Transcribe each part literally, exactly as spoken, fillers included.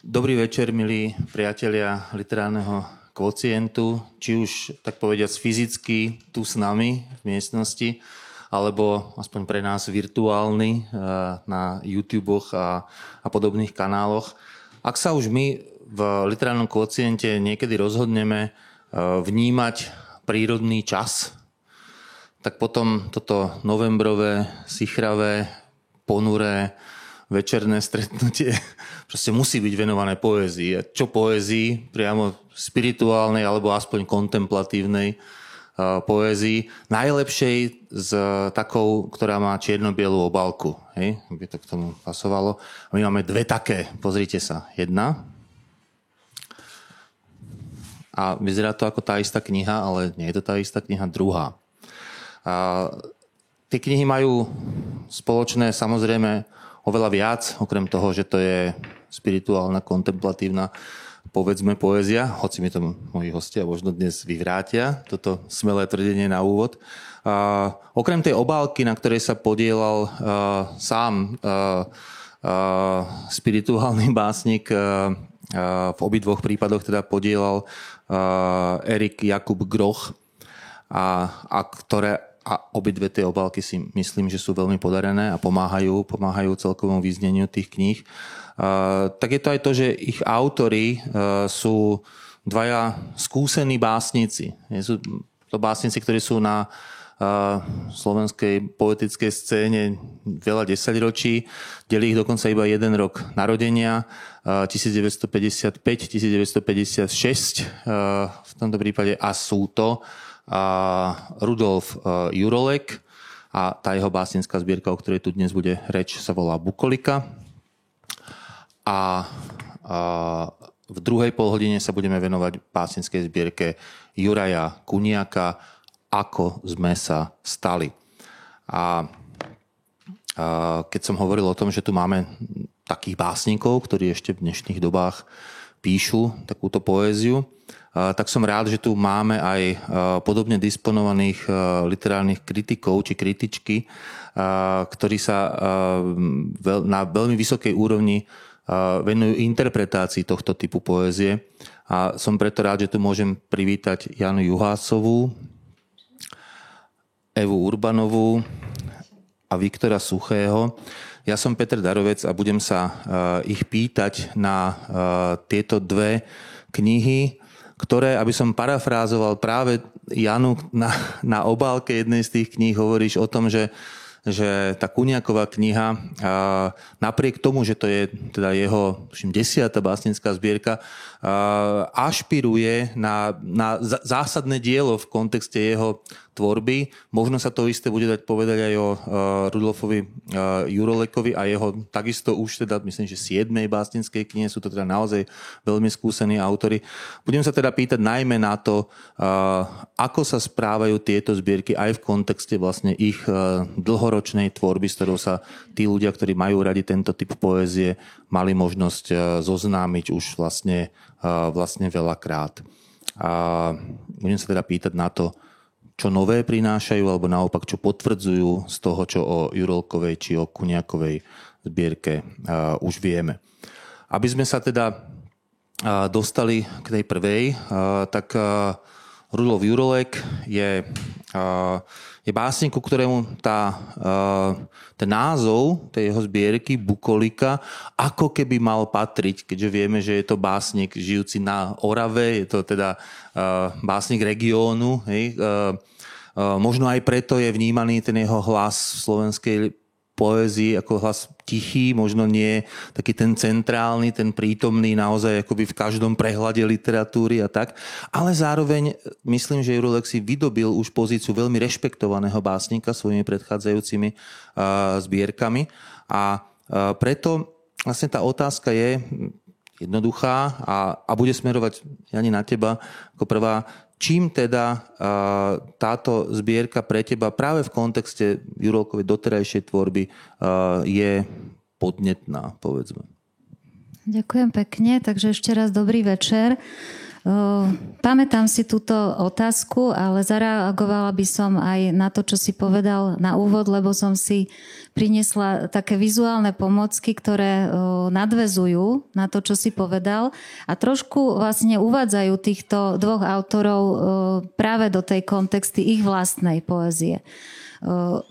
Dobrý večer, milí priatelia literárneho kvocientu, či už, tak povediac, fyzicky tu s nami v miestnosti, alebo aspoň pre nás virtuálny na YouTubech a, a podobných kanáloch. Ak sa už my v literárnom kvociente niekedy rozhodneme vnímať prírodný čas, tak potom toto novembrové, sichravé, ponuré, večerné stretnutie proste musí byť venované poézii. A čo poézii? Priamo spirituálnej alebo aspoň kontemplatívnej poézii. Najlepšej s takou, ktorá má čierno-bielú obálku. Hej? By to k tomu pasovalo. A my máme dve také. Pozrite sa. Jedna. A vyzerá to ako tá istá kniha, ale nie je to tá istá kniha. Druhá. A tie knihy majú spoločné samozrejme oveľa viac, okrem toho, že to je spirituálna, kontemplatívna, povedzme, poézia, hoci mi to moji hostia možno dnes vyvrátia, toto smelé tvrdenie na úvod. Uh, okrem tej obálky, na ktorej sa podielal uh, sám uh, uh, spirituálny básnik, uh, uh, v obidvoch prípadoch teda podielal uh, Erik Jakub Groch, a, a ktoré... A obidve tie obálky si myslím, že sú veľmi podarené a pomáhajú, pomáhajú celkovému význeniu tých kníh. Uh, tak je to aj to, že ich autori uh, sú dvaja skúsení básnici. Sú to básnici, ktorí sú na uh, slovenskej poetickej scéne veľa desaťročí. Delí ich dokonca iba jeden rok narodenia. Uh, devätnásťstopäťdesiatpäť devätnásťstopäťdesiatšesť uh, v tomto prípade. A sú to a Rudolf Jurolek a tá jeho básnická zbierka, o ktorej tu dnes bude reč, sa volá Bukolika. A, a v druhej polhodine sa budeme venovať básnickej zbierke Juraja Kuniaka Ako sme sa stali. A, a keď som hovoril o tom, že tu máme takých básnikov, ktorí ešte v dnešných dobách píšu takúto poéziu, tak som rád, že tu máme aj podobne disponovaných literárnych kritikov či kritičky, ktorí sa na veľmi vysokej úrovni venujú interpretácii tohto typu poézie. A som preto rád, že tu môžem privítať Janu Juhásovú, Evu Urbanovú a Viktora Suchého. Ja som Peter Darovec a budem sa ich pýtať na tieto dve knihy, ktoré, aby som parafrázoval práve Janu, na, na obálke jednej z tých kníh hovoríš o tom, že, že tá Kuniaková kniha, napriek tomu, že to je teda jeho desiatá básnická zbierka, ašpiruje na, na zásadné dielo v kontexte jeho tvorby. Možno sa to isté bude dať povedať aj o uh, Rudolfovi uh, Jurolekovi a jeho takisto už teda, myslím, že siedmej básninskej knihe. Sú to teda naozaj veľmi skúsení autori. Budem sa teda pýtať najmä na to, uh, ako sa správajú tieto zbierky aj v kontexte vlastne ich uh, dlhoročnej tvorby, s ktorou sa tí ľudia, ktorí majú radi tento typ poézie, mali možnosť uh, zoznámiť už vlastne, uh, vlastne veľakrát. Uh, budem sa teda pýtať na to, čo nové prinášajú, alebo naopak, čo potvrdzujú z toho, čo o Jurolkovej či o Kuniakovej zbierke uh, už vieme. Aby sme sa teda uh, dostali k tej prvej, uh, tak uh, Rudolf Jurolek je, uh, je básnik, ku ktorému tá, uh, ten názov tej jeho zbierky Bukolika ako keby mal patriť, keďže vieme, že je to básnik žijúci na Orave, je to teda básnik regiónu. Hej. Možno aj preto je vnímaný ten jeho hlas v slovenskej poézii ako hlas tichý, možno nie taký ten centrálny, ten prítomný naozaj akoby v každom prehľade literatúry a tak. Ale zároveň myslím, že Jurolek si vydobil už pozíciu veľmi rešpektovaného básnika svojimi predchádzajúcimi uh, zbierkami. A uh, preto vlastne tá otázka je jednoduchá a, a bude smerovať, Jani, na teba ako prvá, Čím teda táto zbierka pre teba práve v kontexte Jurolkovej doterajšej tvorby je podnetná, povedzme? Ďakujem pekne, takže ešte raz dobrý večer. Pamätám si túto otázku, ale zareagovala by som aj na to, čo si povedal na úvod, lebo som si priniesla také vizuálne pomocky, ktoré nadväzujú na to, čo si povedal a trošku vlastne uvádzajú týchto dvoch autorov práve do tej kontexty ich vlastnej poézie.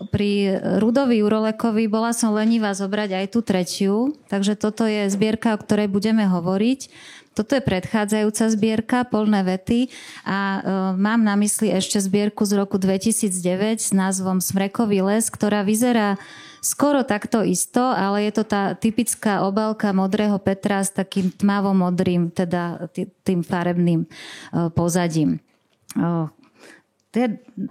Pri Rudovi Jurolekovi bola som lenivá zobrať aj tú tretiu, takže toto je zbierka, o ktorej budeme hovoriť. Toto je predchádzajúca zbierka Poľné vety a e, mám na mysli ešte zbierku z roku dvetisícdeväť s názvom Smrekový les, ktorá vyzerá skoro takto isto, ale je to tá typická obálka Modrého Petra s takým tmavo-modrým, teda tým farebným e, pozadím. E,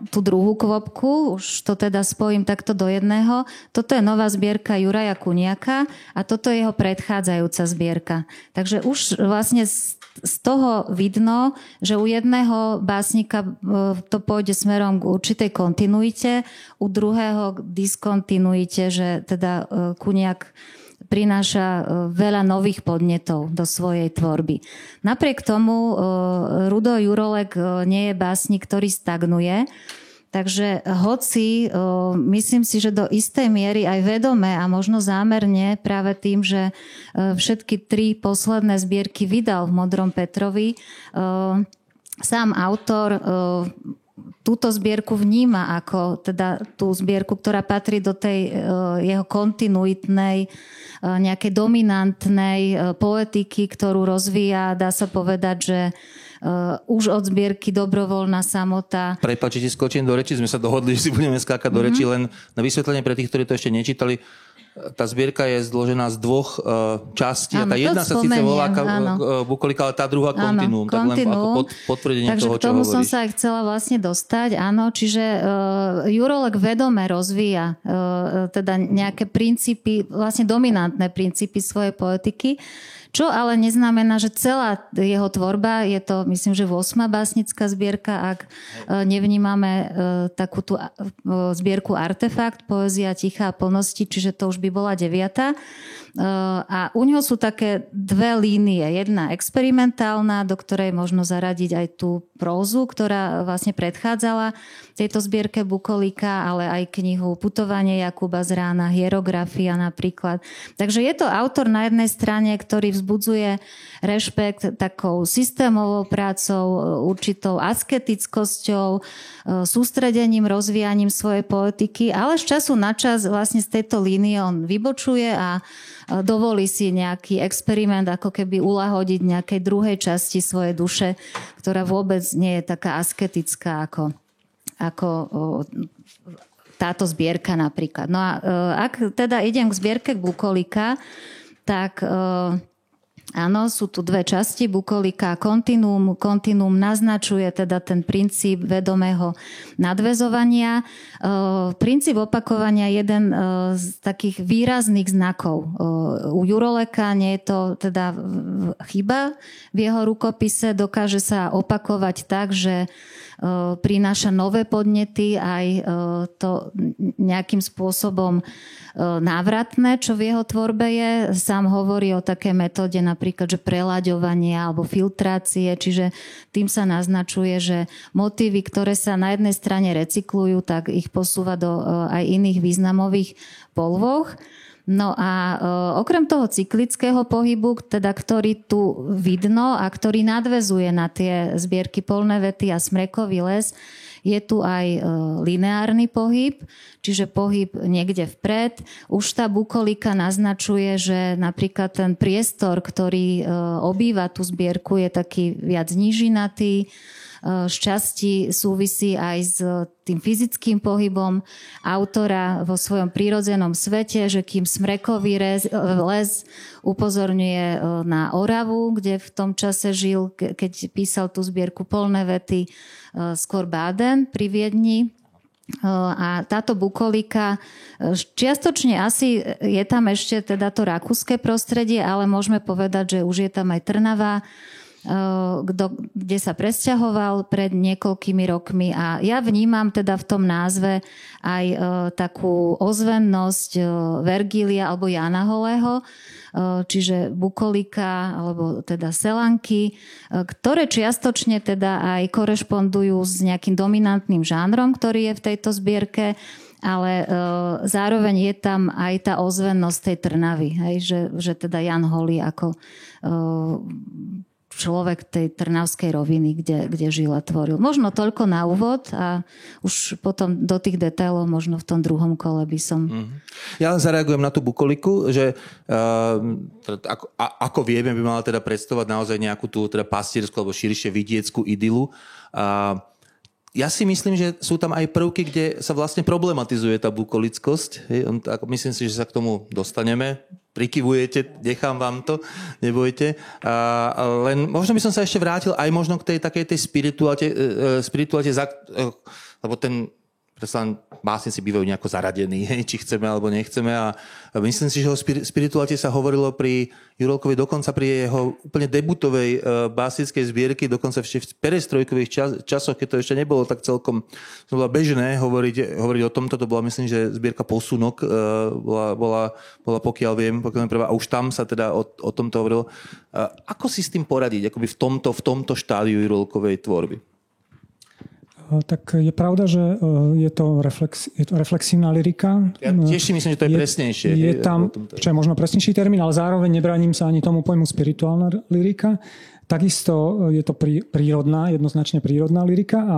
tú druhú kvopku, už to teda spojím takto do jedného. Toto je nová zbierka Juraja Kuniaka a toto je jeho predchádzajúca zbierka. Takže už vlastne z toho vidno, že u jedného básnika to pôjde smerom k určitej kontinuite, u druhého k diskontinuite, že teda Kuniak prináša veľa nových podnetov do svojej tvorby. Napriek tomu Rudo Jurolek nie je básnik, ktorý stagnuje, takže hoci myslím si, že do istej miery aj vedome a možno zámerne práve tým, že všetky tri posledné zbierky vydal v Modrom Petrovi, sám autor túto zbierku vníma ako teda tú zbierku, ktorá patrí do tej jeho kontinuitnej, nejakej dominantnej poetiky, ktorú rozvíja, dá sa povedať, že už od zbierky Dobrovoľná samotá. Prepáč, že ti skočím do reči, sme sa dohodli, že si budeme skákať do reči, len na vysvetlenie pre tých, ktorí to ešte nečítali. Tá zbierka je zložená z dvoch uh, častí. Áno, a tá jedna sa síce volá ka- Bukolika, ale tá druhá Kontinuum. Áno, tak len ako pod, potvrdenie takže toho, čo hovoríš. Takže k tomu som sa aj chcela vlastne dostať. Áno, čiže uh, Jurolek vedome rozvíja uh, teda nejaké princípy, vlastne dominantné princípy svojej poetiky. Čo ale neznamená, že celá jeho tvorba, je to myslím, že ôsma básnická zbierka, ak nevnímame takú tú zbierku Artefakt, Poezia ticha a plnosti, čiže to už by bola deviata. A u ňoho sú také dve línie. Jedna experimentálna, do ktorej možno zaradiť aj tú prózu, ktorá vlastne predchádzala tejto zbierke Bukolika, ale aj knihu Putovanie Jakuba z Rána, Hierografia napríklad. Takže je to autor na jednej strane, ktorý vzbudí budzuje rešpekt takou systémovou prácou, určitou asketickosťou, sústredením, rozvíjaním svojej poetiky, ale z času na čas vlastne z tejto línie on vybočuje a dovolí si nejaký experiment, ako keby ulahodiť nejakej druhej časti svojej duše, ktorá vôbec nie je taká asketická ako, ako táto zbierka napríklad. No a ak teda idem k zbierke Bukolika, tak áno, sú tu dve časti, Bukolika a Kontinuum. Kontinuum naznačuje teda ten princíp vedomého nadväzovania. Princíp opakovania je jeden z takých výrazných znakov. U Juroleka nie je to teda chyba v jeho rukopise, dokáže sa opakovať tak, že prináša nové podnety, aj to nejakým spôsobom návratné, čo v jeho tvorbe je. Sám hovorí o takej metóde napríklad, že preľaďovania alebo filtrácie, čiže tým sa naznačuje, že motívy, ktoré sa na jednej strane recyklujú, tak ich posúva do aj iných významových polôch. No a e, okrem toho cyklického pohybu, teda, ktorý tu vidno a ktorý nadväzuje na tie zbierky Poľné vety a Smrekový les, je tu aj e, lineárny pohyb, čiže pohyb niekde vpred. Už tá Bukolika naznačuje, že napríklad ten priestor, ktorý e, obýva tú zbierku, je taký viac nížinatý. Z časti súvisí aj s tým fyzickým pohybom autora vo svojom prírodzenom svete, že kým Smrekový les upozorňuje na Oravu, kde v tom čase žil, keď písal tú zbierku Poľné vety, skôr Baden pri Viedni. A táto Bukolika čiastočne asi je tam ešte teda to rakúske prostredie, ale môžeme povedať, že už je tam aj Trnava, kde sa presťahoval pred niekoľkými rokmi. A ja vnímam teda v tom názve aj takú ozvennosť Vergília alebo Jána Holého, čiže Bukolika alebo teda Selanky, ktoré čiastočne teda aj korešpondujú s nejakým dominantným žánrom, ktorý je v tejto zbierke, ale e, zároveň je tam aj tá ozvennosť tej Trnavy, hej? Že, že teda Ján Holý ako e, človek tej trnavskej roviny, kde, kde žil a tvoril. Možno toľko na úvod a už potom do tých detailov možno v tom druhom kole by som... Mm-hmm. Ja zareagujem na tú Bukoliku, že e, teda, ako, a, ako vieme, by mala teda predstavovať naozaj nejakú tú teda pastiersku alebo širšie vidieckú idylu a ja si myslím, že sú tam aj prvky, kde sa vlastne problematizuje tá bukolickosť. Myslím si, že sa k tomu dostaneme. Prikyvujete, nechám vám to, nebojte. Len možno by som sa ešte vrátil aj možno k tej takej tej spiritualite, spiritualite lebo ten predstavám, básnici bývajú nejako zaradení, či chceme alebo nechceme. A myslím si, že o spiritualite sa hovorilo pri Jurolkovi dokonca pri jeho úplne debutovej básnickej zbierky, dokonca v perestrojkových čas, časoch, keď to ešte nebolo tak celkom to bolo bežné hovoriť, hovoriť o tomto. To bola, myslím, že zbierka Posunok bola, bola, bola pokiaľ viem, pokiaľ viem prvá, a už tam sa teda o, o tomto hovorilo. Ako si s tým poradiť akoby v tomto, v tomto štádiu Jurolkovej tvorby? Tak je pravda, že je to, reflex, je to reflexívna lyrika. Ja tiež si myslím, že to je, je presnejšie. Je tam, čo je možno presnejší termín, ale zároveň nebránim sa ani tomu pojmu spirituálna lyrika. Takisto je to prírodná, jednoznačne prírodná lyrika a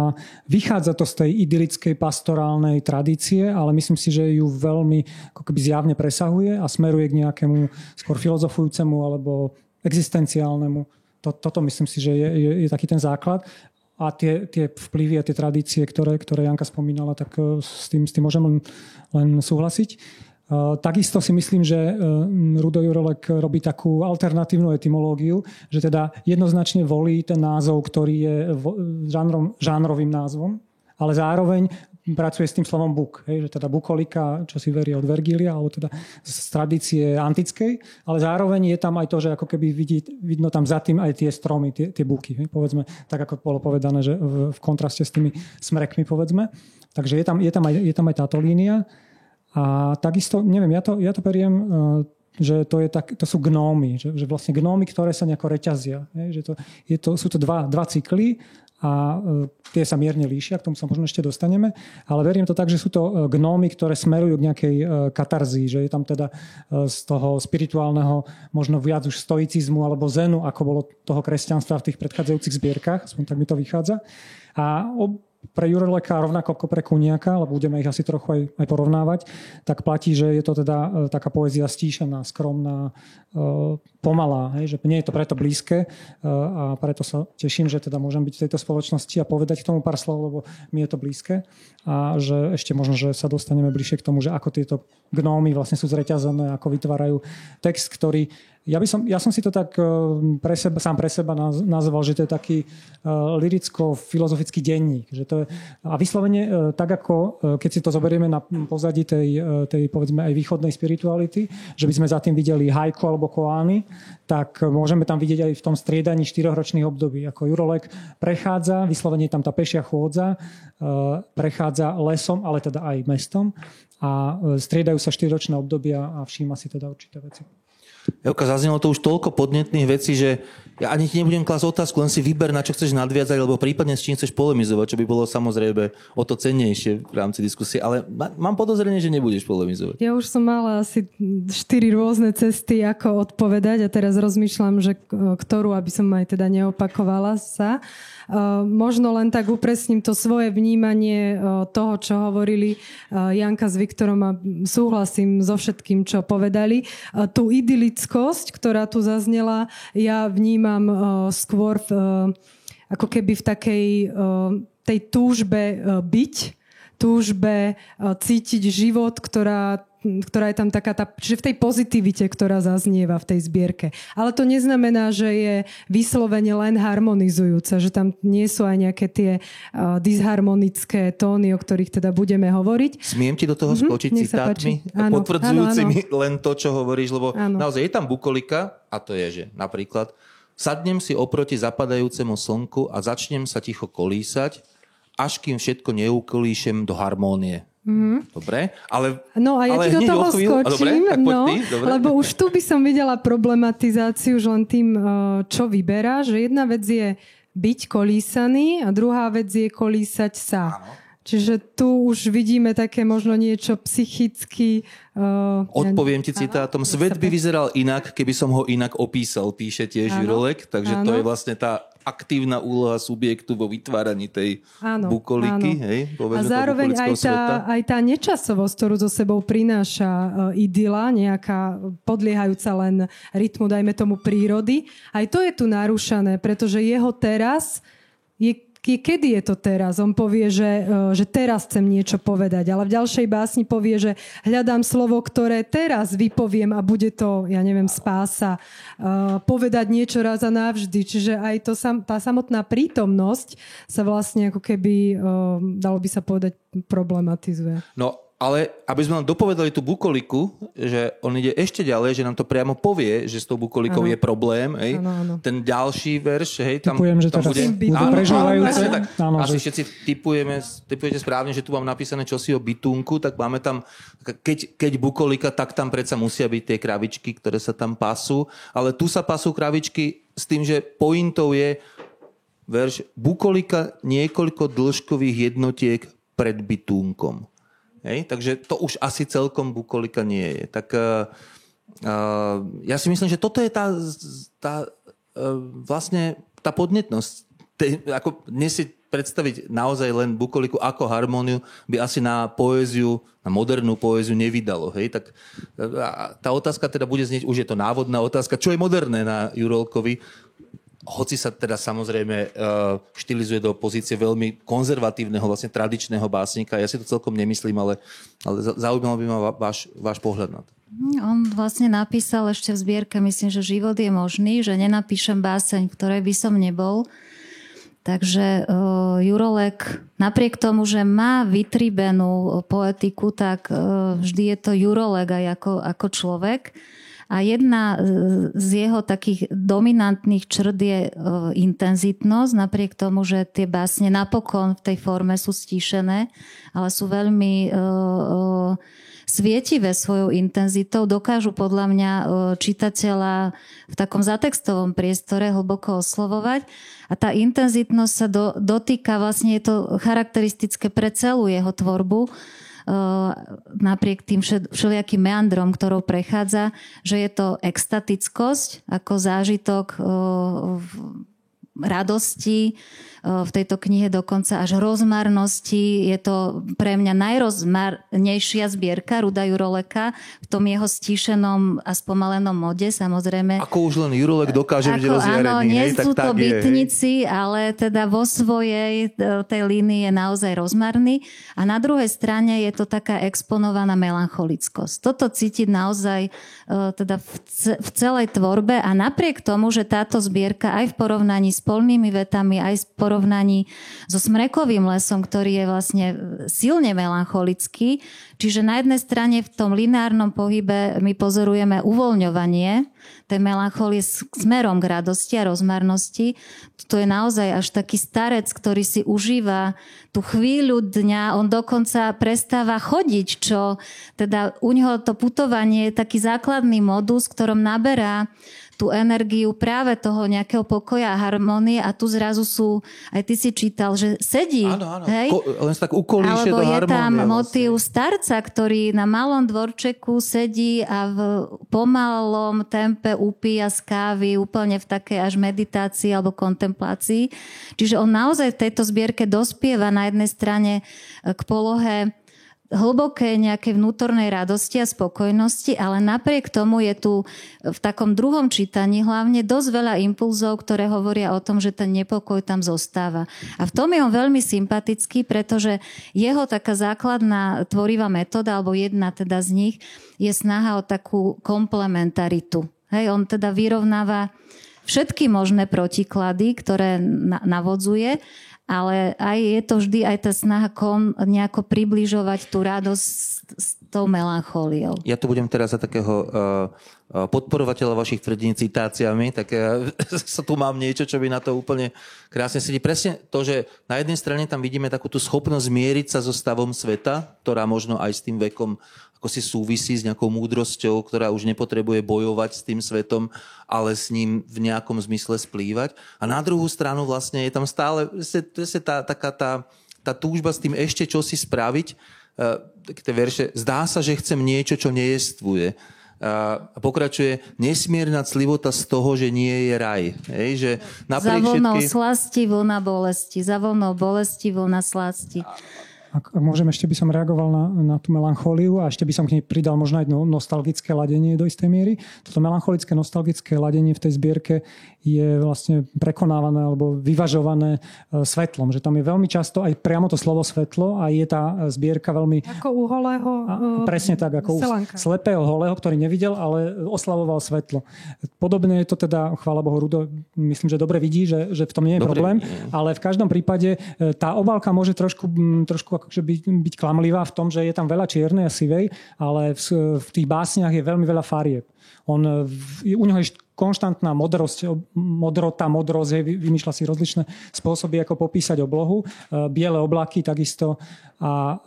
vychádza to z tej idylickej pastorálnej tradície, ale myslím si, že ju veľmi ako keby zjavne presahuje a smeruje k nejakému skôr filozofujúcemu alebo existenciálnemu. Toto myslím si, že je, je, je taký ten základ. A tie, tie vplyvy a tie tradície, ktoré, ktoré Janka spomínala, tak s tým, s tým môžem len, len súhlasiť. Takisto si myslím, že Rudo Jurolek robí takú alternatívnu etymológiu, že teda jednoznačne volí ten názov, ktorý je žánrom, žánrovým názvom, ale zároveň pracuje s tým slovom buk, hej, že teda bukolika, čo si verí od Vergília, alebo teda z tradície antickej, ale zároveň je tam aj to, že ako keby vidí, vidno tam za tým aj tie stromy, tie, tie buky, hej, povedzme, tak ako bolo povedané, že v, v kontraste s tými smrekmi, povedzme. Takže je tam, je tam, aj, je tam aj táto línia. A takisto, neviem, ja to, ja to beriem... Uh, že to, je tak, to sú gnómy, že, že vlastne gnómy, ktoré sa nejako reťazia. Je, že to, je to, sú to dva, dva cykly a e, tie sa mierne líšia, k tomu sa možno ešte dostaneme, ale verím to tak, že sú to gnómy, ktoré smerujú k nejakej e, katarzii, že je tam teda e, z toho spirituálneho možno viac už stoicizmu alebo zenu, ako bolo toho kresťanstva v tých predchádzajúcich zbierkach, aspoň tak mi to vychádza. A ob, pre Juroleka rovnako ako pre Kuniaka, lebo budeme ich asi trochu aj, aj porovnávať, tak platí, že je to teda taká poézia stíšená, skromná, pomalá, hej, že nie je to preto blízke a preto sa teším, že teda môžem byť v tejto spoločnosti a povedať k tomu pár slov, lebo mi je to blízke a že ešte možno, že sa dostaneme bližšie k tomu, že ako tieto gnómy vlastne sú zreťazené, ako vytvárajú text, ktorý Ja, by som, ja som si to tak pre seba, sám pre seba nazval, že to je taký liricko-filozofický denník. Že to je, a vyslovene tak ako, keď si to zoberieme na pozadí tej, tej povedzme aj východnej spirituality, že by sme za tým videli haiku alebo koány, tak môžeme tam vidieť aj v tom striedaní štyrohročných období. Ako Jurolek prechádza, vyslovene tam tá pešia chôdza, prechádza lesom, ale teda aj mestom a striedajú sa štyriročné obdobia a všíma si teda určité veci. Jovka, zaznelo to už toľko podnetných vecí, že ja ani ti nebudem klásť otázku, len si vyber, na čo chceš nadviazať, alebo prípadne s čím chceš polemizovať, čo by bolo samozrejme o to cennejšie v rámci diskusie, ale mám podozrenie, že nebudeš polemizovať. Ja už som mala asi štyri rôzne cesty, ako odpovedať a teraz rozmýšľam, že ktorú, aby som aj teda neopakovala sa. Možno len tak upresním to svoje vnímanie toho, čo hovorili Janka s Viktorom a súhlasím so všetkým, čo povedali. Tú idylickú ľudskosť, ktorá tu zaznela, ja vnímam uh, skôr uh, ako keby v takej uh, tej túžbe uh, byť, túžbe uh, cítiť život, ktorá ktorá je tam taká tá, že v tej pozitivite, ktorá zaznieva v tej zbierke. Ale to neznamená, že je vyslovene len harmonizujúca, že tam nie sú aj nejaké tie uh, disharmonické tóny, o ktorých teda budeme hovoriť. Smiem ti do toho skočiť mm-hmm, citátmi, áno, potvrdzujúcimi áno, áno. len to, čo hovoríš, lebo áno. Naozaj je tam bukolika, a to je, že napríklad Sadnem si oproti zapadajúcemu slnku a začnem sa ticho kolísať, až kým všetko neukolíšem do harmónie. Mm. Dobre, ale... No a ja ti do toho skočím, dobre, tak poď no, ty, dobre. Lebo už tu by som videla problematizáciu už len tým, čo vyberá, že jedna vec je byť kolísaný a druhá vec je kolísať sa. Áno. Čiže tu už vidíme také možno niečo psychicky... Uh, Odpoviem ti citátom. Svet by vyzeral inak, keby som ho inak opísal, píše tiež Jurolek. Takže áno. To je vlastne tá aktívna úloha subjektu vo vytváraní tej áno, bukoliky. Áno. Hej, a zároveň aj tá, aj tá nečasovosť, ktorú so sebou prináša uh, idyla, nejaká podliehajúca len rytmu, dajme tomu prírody. Aj to je tu narušané, pretože jeho teraz je... Kedy je to teraz? On povie, že, že teraz chcem niečo povedať, ale v ďalšej básni povie, že hľadám slovo, ktoré teraz vypoviem a bude to, ja neviem, spása, povedať niečo raz a navždy. Čiže aj to, tá samotná prítomnosť sa vlastne ako keby, dalo by sa povedať, problematizuje. No, ale aby sme nám dopovedali tú bukoliku, že on ide ešte ďalej, že nám to priamo povie, že s tou bukolikou ano. Je problém. Hej. Ano, ano. Ten ďalší verš, hej, tam, typujem, že tam bude... Áno, prežívajúce. Áno, tak, áno, asi že... všetci typujeme, typujete správne, že tu mám napísané čosi o bytunku, tak máme tam, keď, keď bukolika, tak tam predsa musia byť tie kravičky, ktoré sa tam pasú. Ale tu sa pasú kravičky s tým, že pointou je verš bukolika niekoľko dĺžkových jednotiek pred bytunkom. Hej, takže to už asi celkom bukolika nie je. Tak uh, uh, ja si myslím, že toto je tá, tá uh, vlastne tá podnetnosť. Te, ako dnes si predstaviť naozaj len bukoliku ako harmóniu by asi na poéziu, na modernú poéziu nevydalo. Hej? Tak uh, tá otázka teda bude znieť, už je to návodná otázka, čo je moderné na Jurolkovi, hoci sa teda samozrejme štylizuje do pozície veľmi konzervatívneho, vlastne tradičného básnika. Ja si to celkom nemyslím, ale, ale zaujímalo by ma váš, váš pohľad na to. On vlastne napísal ešte v zbierke, myslím, že život je možný, že nenapíšem báseň, ktorej by som nebol. Takže uh, Jurolek, napriek tomu, že má vytribenú poetiku, tak uh, vždy je to Jurolek aj ako, ako človek. A jedna z jeho takých dominantných črt je intenzitnosť, napriek tomu, že tie básne napokon v tej forme sú stíšené, ale sú veľmi svietivé svojou intenzitou. Dokážu podľa mňa čitateľa v takom zatextovom priestore hlboko oslovovať. A tá intenzitnosť sa do, dotýka, vlastne je to charakteristické pre celú jeho tvorbu, napriek tým všelijakým meandrom, ktorou prechádza, že je to extatickosť ako zážitok radosti, v tejto knihe dokonca až rozmarnosti. Je to pre mňa najrozmarnejšia zbierka Ruda Juroleka v tom jeho stíšenom a spomalenom mode, samozrejme. Ako už len Jurolek dokáže byť rozjarený. Áno, nie hej, sú tak, to bytnici, ale teda vo svojej tej línii je naozaj rozmarný. A na druhej strane je to taká exponovaná melancholickosť. Toto cítiť naozaj teda v celej tvorbe a napriek tomu, že táto zbierka aj v porovnaní s Poľnými vetami, aj s porovnaní so Smrekovým lesom, ktorý je vlastne silne melancholický. Čiže na jednej strane v tom lineárnom pohybe my pozorujeme uvoľňovanie tej melancholie smerom k radosti a rozmarnosti. To je naozaj až taký starec, ktorý si užíva tú chvíľu dňa. On dokonca prestáva chodiť, čo teda u neho to putovanie je taký základný modus, ktorom naberá tú energiu práve toho nejakého pokoja a harmónie a tu zrazu sú, aj ty si čítal, že sedí. Áno, áno. Hej? Ko, len sa tak ukolíše do harmónie. Alebo je tam motív vlastne starca, ktorý na malom dvorčeku sedí a v pomalom tempe upíja z kávy úplne v takej až meditácii alebo kontemplácii. Čiže on naozaj v tejto zbierke dospieva na jednej strane k polohe hlboké nejakej vnútornej radosti a spokojnosti, ale napriek tomu je tu v takom druhom čítaní hlavne dosť veľa impulzov, ktoré hovoria o tom, že ten nepokoj tam zostáva. A v tom je on veľmi sympatický, pretože jeho taká základná tvorivá metóda, alebo jedna teda z nich, je snaha o takú komplementaritu. Hej, on teda vyrovnáva všetky možné protiklady, ktoré navodzuje, ale aj je to vždy aj tá snaha kom nejako približovať tú radosť s tou melanchóliou. Ja tu budem teraz za takého uh, podporovateľa vašich tvrdení citáciami, tak sa tu mám niečo, čo by na to úplne krásne sedí. Presne to, že na jednej strane tam vidíme takú tú schopnosť zmieriť sa so stavom sveta, ktorá možno aj s tým vekom ako si súvisí, s nejakou múdrosťou, ktorá už nepotrebuje bojovať s tým svetom, ale s ním v nejakom zmysle splývať. A na druhú stranu vlastne je tam stále tá, taká tá, tá túžba s tým ešte čo si spraviť. Tie verše, zdá sa, že chcem niečo, čo nejestvuje. A pokračuje, nesmierna clivota z toho, že nie je raj. Hej, že napriek za vlnou všetky... slasti, vlna bolesti. Za vlnou bolesti, vlna slasti. Ak môžem, ešte by som reagoval na, na tú melanchóliu a ešte by som k nej pridal možno aj nostalgické ladenie do istej miery. Toto melancholické, nostalgické ladenie v tej zbierke je vlastne prekonávané alebo vyvažované svetlom. Že tam je veľmi často aj priamo to slovo svetlo a je tá zbierka veľmi... Ako u holého... A, presne tak, ako selanka. U slepého holého, ktorý nevidel, ale oslavoval svetlo. Podobne je to teda, chvála Bohu, Rudo, myslím, že dobre vidí, že, že v tom nie je dobre, problém, nie. Ale v každom prípade tá obálka môže trošku, trošku že by, byť klamlivá v tom, že je tam veľa čiernej a sivej, ale v, v tých básniach je veľmi veľa farieb. On, v, u neho je konštantná modrosť, modrota, modrosť, vymýšľa si rozličné spôsoby, ako popísať oblohu. Biele oblaky takisto a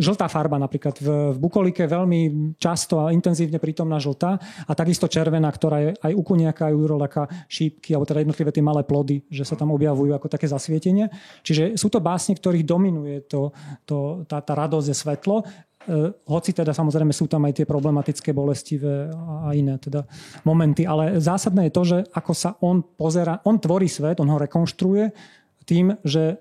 žltá farba napríklad. V, v Bukolike veľmi často a intenzívne prítomná žltá a takisto červená, ktorá je aj u Kuniaka, aj u Juroleka šípky, alebo teda jednotlivé tie malé plody, že sa tam objavujú ako také zasvietenie. Čiže sú to básne, ktorých dominuje to, to, tá, tá radosť je svetlo. Hoci teda samozrejme sú tam aj tie problematické bolestivé a iné teda momenty, ale zásadné je to, že ako sa on pozerá, on tvorí svet, on ho rekonštruuje tým, že,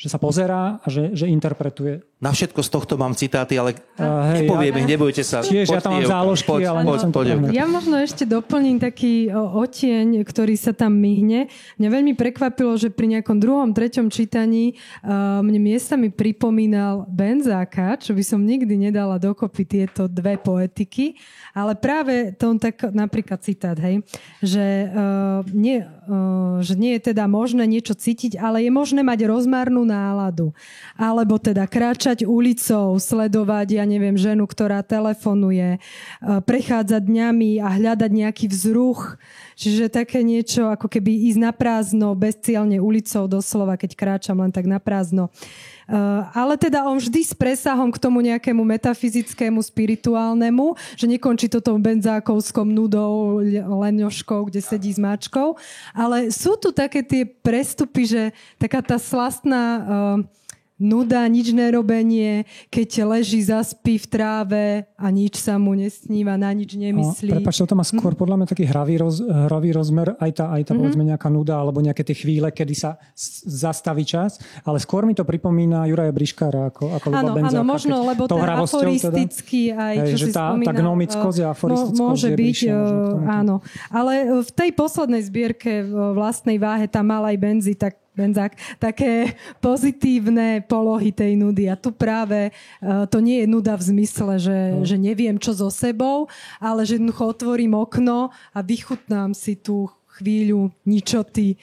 že sa pozerá a že, že interpretuje. Na všetko z tohto mám citáty, ale uh, hej, nepoviem ja, ich, nebojte sa. Tiež poď, ja tam mám záložky, poď, ale poď, poď, poď, poď. Ja možno ešte doplním taký odtieň, ktorý sa tam myhne. Mňa veľmi prekvapilo, že pri nejakom druhom, treťom čítaní uh, mne miestami pripomínal Benzáka, čo by som nikdy nedala dokopy tieto dve poetiky, ale práve to tak, napríklad citát, hej, že, uh, nie, uh, že nie je teda možné niečo cítiť, ale je možné mať rozmarnú náladu. Alebo teda kráčať ulicou, sledovať, ja neviem, ženu, ktorá telefonuje, prechádzať dňami a hľadať nejaký vzruch. Čiže také niečo, ako keby ísť na prázdno, bezcielne ulicou, doslova, keď kráčam len tak na prázdno. Ale teda on vždy s presahom k tomu nejakému metafyzickému, spirituálnemu, že nekončí to tou benzákovskou nudou, leňoškou, kde sedí s mačkou. Ale sú tu také tie prestupy, že taká tá slastná nuda, nič nerobenie, keď leží, zaspí v tráve a nič sa mu nesníva, na nič nemyslí. No, prepáčte, to má skôr mm-hmm. podľa mňa taký hravý, roz, hravý rozmer, aj tá, aj tá mm-hmm. povedzme nejaká nuda, alebo nejaké tie chvíle, kedy sa s- zastaví čas, ale skôr mi to pripomína Juraja Briškára ako, ako Luba Benzáka. Áno, možno, lebo ten aforistický teda, aj, čo hej, si tá, spomínal. Tá gnomickosť a aforistickosť môže je byť, bližšia, možno, áno. Ale v tej poslednej zbierke vlastnej váhe tam mal aj Benzi, tak Benzák, také pozitívne polohy tej nudy. A tu práve uh, to nie je nuda v zmysle, že, no. že neviem, čo so sebou, ale že jednoducho otvorím okno a vychutnám si tú chvíľu ničoty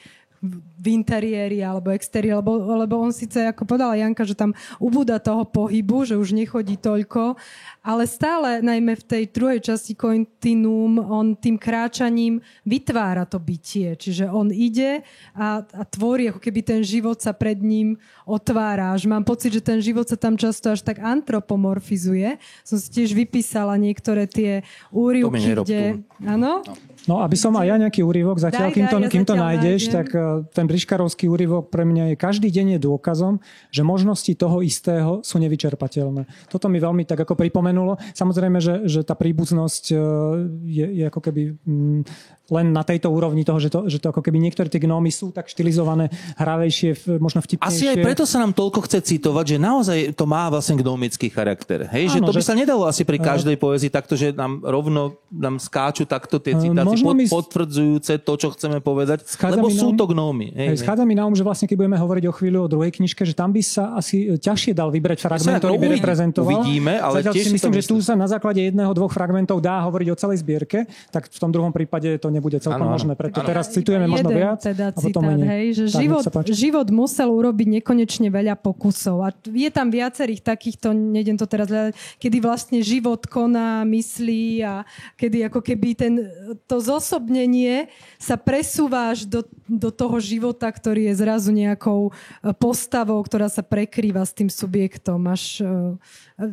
v interiéri alebo exteriéri, lebo, lebo on síce, ako povedala Janka, že tam ubúda toho pohybu, že už nechodí toľko, ale stále, najmä v tej druhej časti kontinuum, on tým kráčaním vytvára to bytie. Čiže on ide a, a tvorí, ako keby ten život sa pred ním otvára. Až mám pocit, že ten život sa tam často až tak antropomorfizuje. Som si tiež vypísala niektoré tie úryvky, kde... Áno? No, aby som aj ja nejaký úryvok zatiaľ, daj, kým to, ja kým to nájdeš, nájdem. Tak ten Briškarovský úryvok pre mňa je, každý deň je dôkazom, že možnosti toho istého sú nevyčerpateľné. Toto mi veľmi tak ako pripomenulo. Samozrejme, že, že tá príbuznosť je, je ako keby m, len na tejto úrovni toho, že to, že to ako keby niektoré tie gnómy sú tak štilizované, hravejšie, možno vtipnejšie. Asi aj preto sa nám toľko chce citovať, že naozaj to má vlastne gnómický charakter. Hej? Áno, že to by že... sa nedalo asi pri každej poezii takto, že nám rovno nám skáču takto tie citácie. Potvrdzujúce to, čo chceme povedať, schádza lebo sú to gnómy. Schádza mi na um, že vlastne keď budeme hovoriť o chvíľu o druhej knižke, že tam by sa asi ťažšie dal vybrať fragment, ktorý by reprezentoval. Uvidíme, ale zatiaľ tiež si myslím, že tu sa na základe jedného, dvoch fragmentov dá hovoriť o celej zbierke, tak v tom druhom prípade to nebude celkom ano, možné. Preto ano. Teraz citujeme jeden možno viac. Teda a potom citát, hej, že tá, život, život musel urobiť nekonečne veľa pokusov. A je tam viacerých takýchto, nejdem to teraz hľadať, kedy vlastne život koná, myslí a kedy ako keby ten, to zosobnenie sa presúva až do, do toho života, ktorý je zrazu nejakou postavou, ktorá sa prekrýva s tým subjektom. Až,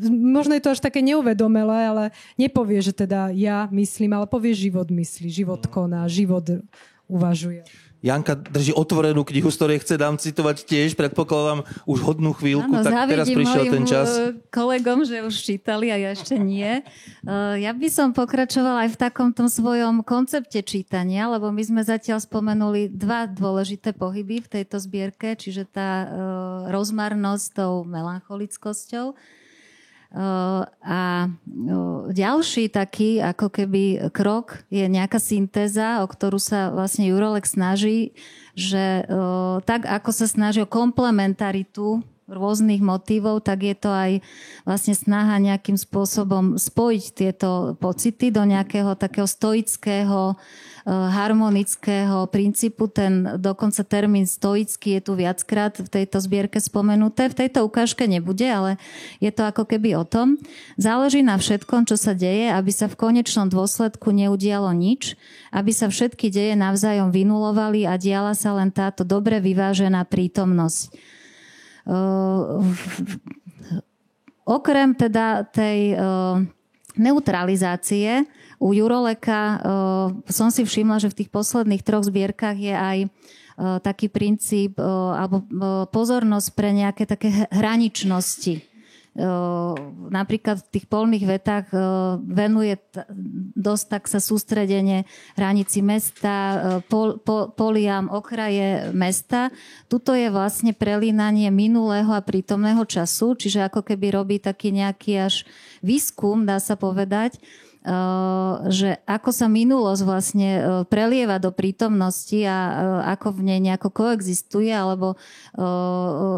možno je to až také neuvedomelé, ale nepovie, že teda ja myslím, ale povie život myslí, život koná, život uvažuje. Janka drží otvorenú knihu, z ktorej chce dám citovať tiež, predpokladám už hodnú chvíľku, áno, tak teraz prišiel ten čas. Závidím kolegom, že už čítali a ja ešte nie. Ja by som pokračovala aj v takom tom svojom koncepte čítania, lebo my sme zatiaľ spomenuli dva dôležité pohyby v tejto zbierke, čiže tá rozmarnosť s tou melancholickosťou. A ďalší taký ako keby krok je nejaká syntéza, o ktorú sa vlastne Jurolek snaží, že tak ako sa snaží o komplementaritu rôznych motívov, tak je to aj vlastne snaha nejakým spôsobom spojiť tieto pocity do nejakého takého stoického, harmonického princípu. Ten dokonca termín stoický je tu viackrát v tejto zbierke spomenuté. V tejto ukážke nebude, ale je to ako keby o tom. Záleží na všetkom, čo sa deje, aby sa v konečnom dôsledku neudialo nič, aby sa všetky deje navzájom vynulovali a diala sa len táto dobre vyvážená prítomnosť. Uh, okrem teda tej uh, neutralizácie u Juroleka uh, som si všimla, že v tých posledných troch zbierkach je aj uh, taký princíp uh, alebo uh, pozornosť pre nejaké také hraničnosti. Uh, napríklad v tých Poľných vetách uh, venuje t- dosť tak sa sústredenie hranici mesta, uh, pol, po, poliam, okraje mesta. Tuto je vlastne prelínanie minulého a prítomného času, čiže ako keby robí taký nejaký až výskum, dá sa povedať, uh, že ako sa minulosť vlastne uh, prelieva do prítomnosti a uh, ako v nej nejako koexistuje, alebo uh,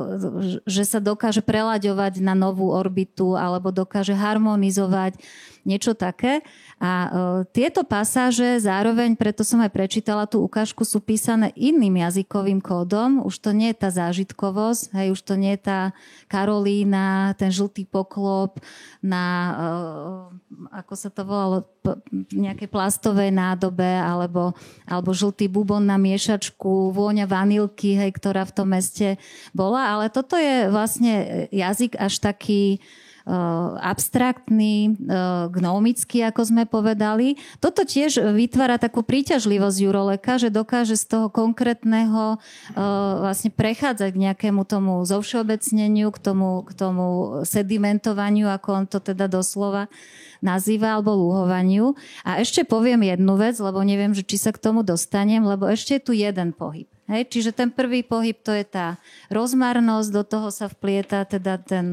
že sa dokáže prelaďovať na novú orbitu, alebo dokáže harmonizovať, niečo také. A uh, tieto pasáže zároveň, preto som aj prečítala tú ukážku, sú písané iným jazykovým kódom. Už to nie je tá zážitkovosť, hej, už to nie je tá Karolína, ten žltý poklop na uh, ako sa to volalo, nejakej plastovej nádobe alebo, alebo žltý bubon na miešačku, vôňa vanilky, hej, ktorá v tom meste bola. Ale toto je vlastne jazyk až taký abstraktný, gnómický, ako sme povedali. Toto tiež vytvára takú príťažlivosť Juroleka, že dokáže z toho konkrétneho vlastne prechádzať k nejakému tomu zovšeobecneniu, k tomu, k tomu sedimentovaniu, ako on to teda doslova nazýva, alebo lúhovaniu. A ešte poviem jednu vec, lebo neviem, že či sa k tomu dostanem, lebo ešte je tu jeden pohyb. Hej, čiže ten prvý pohyb, to je tá rozmarnosť, do toho sa vplieta teda ten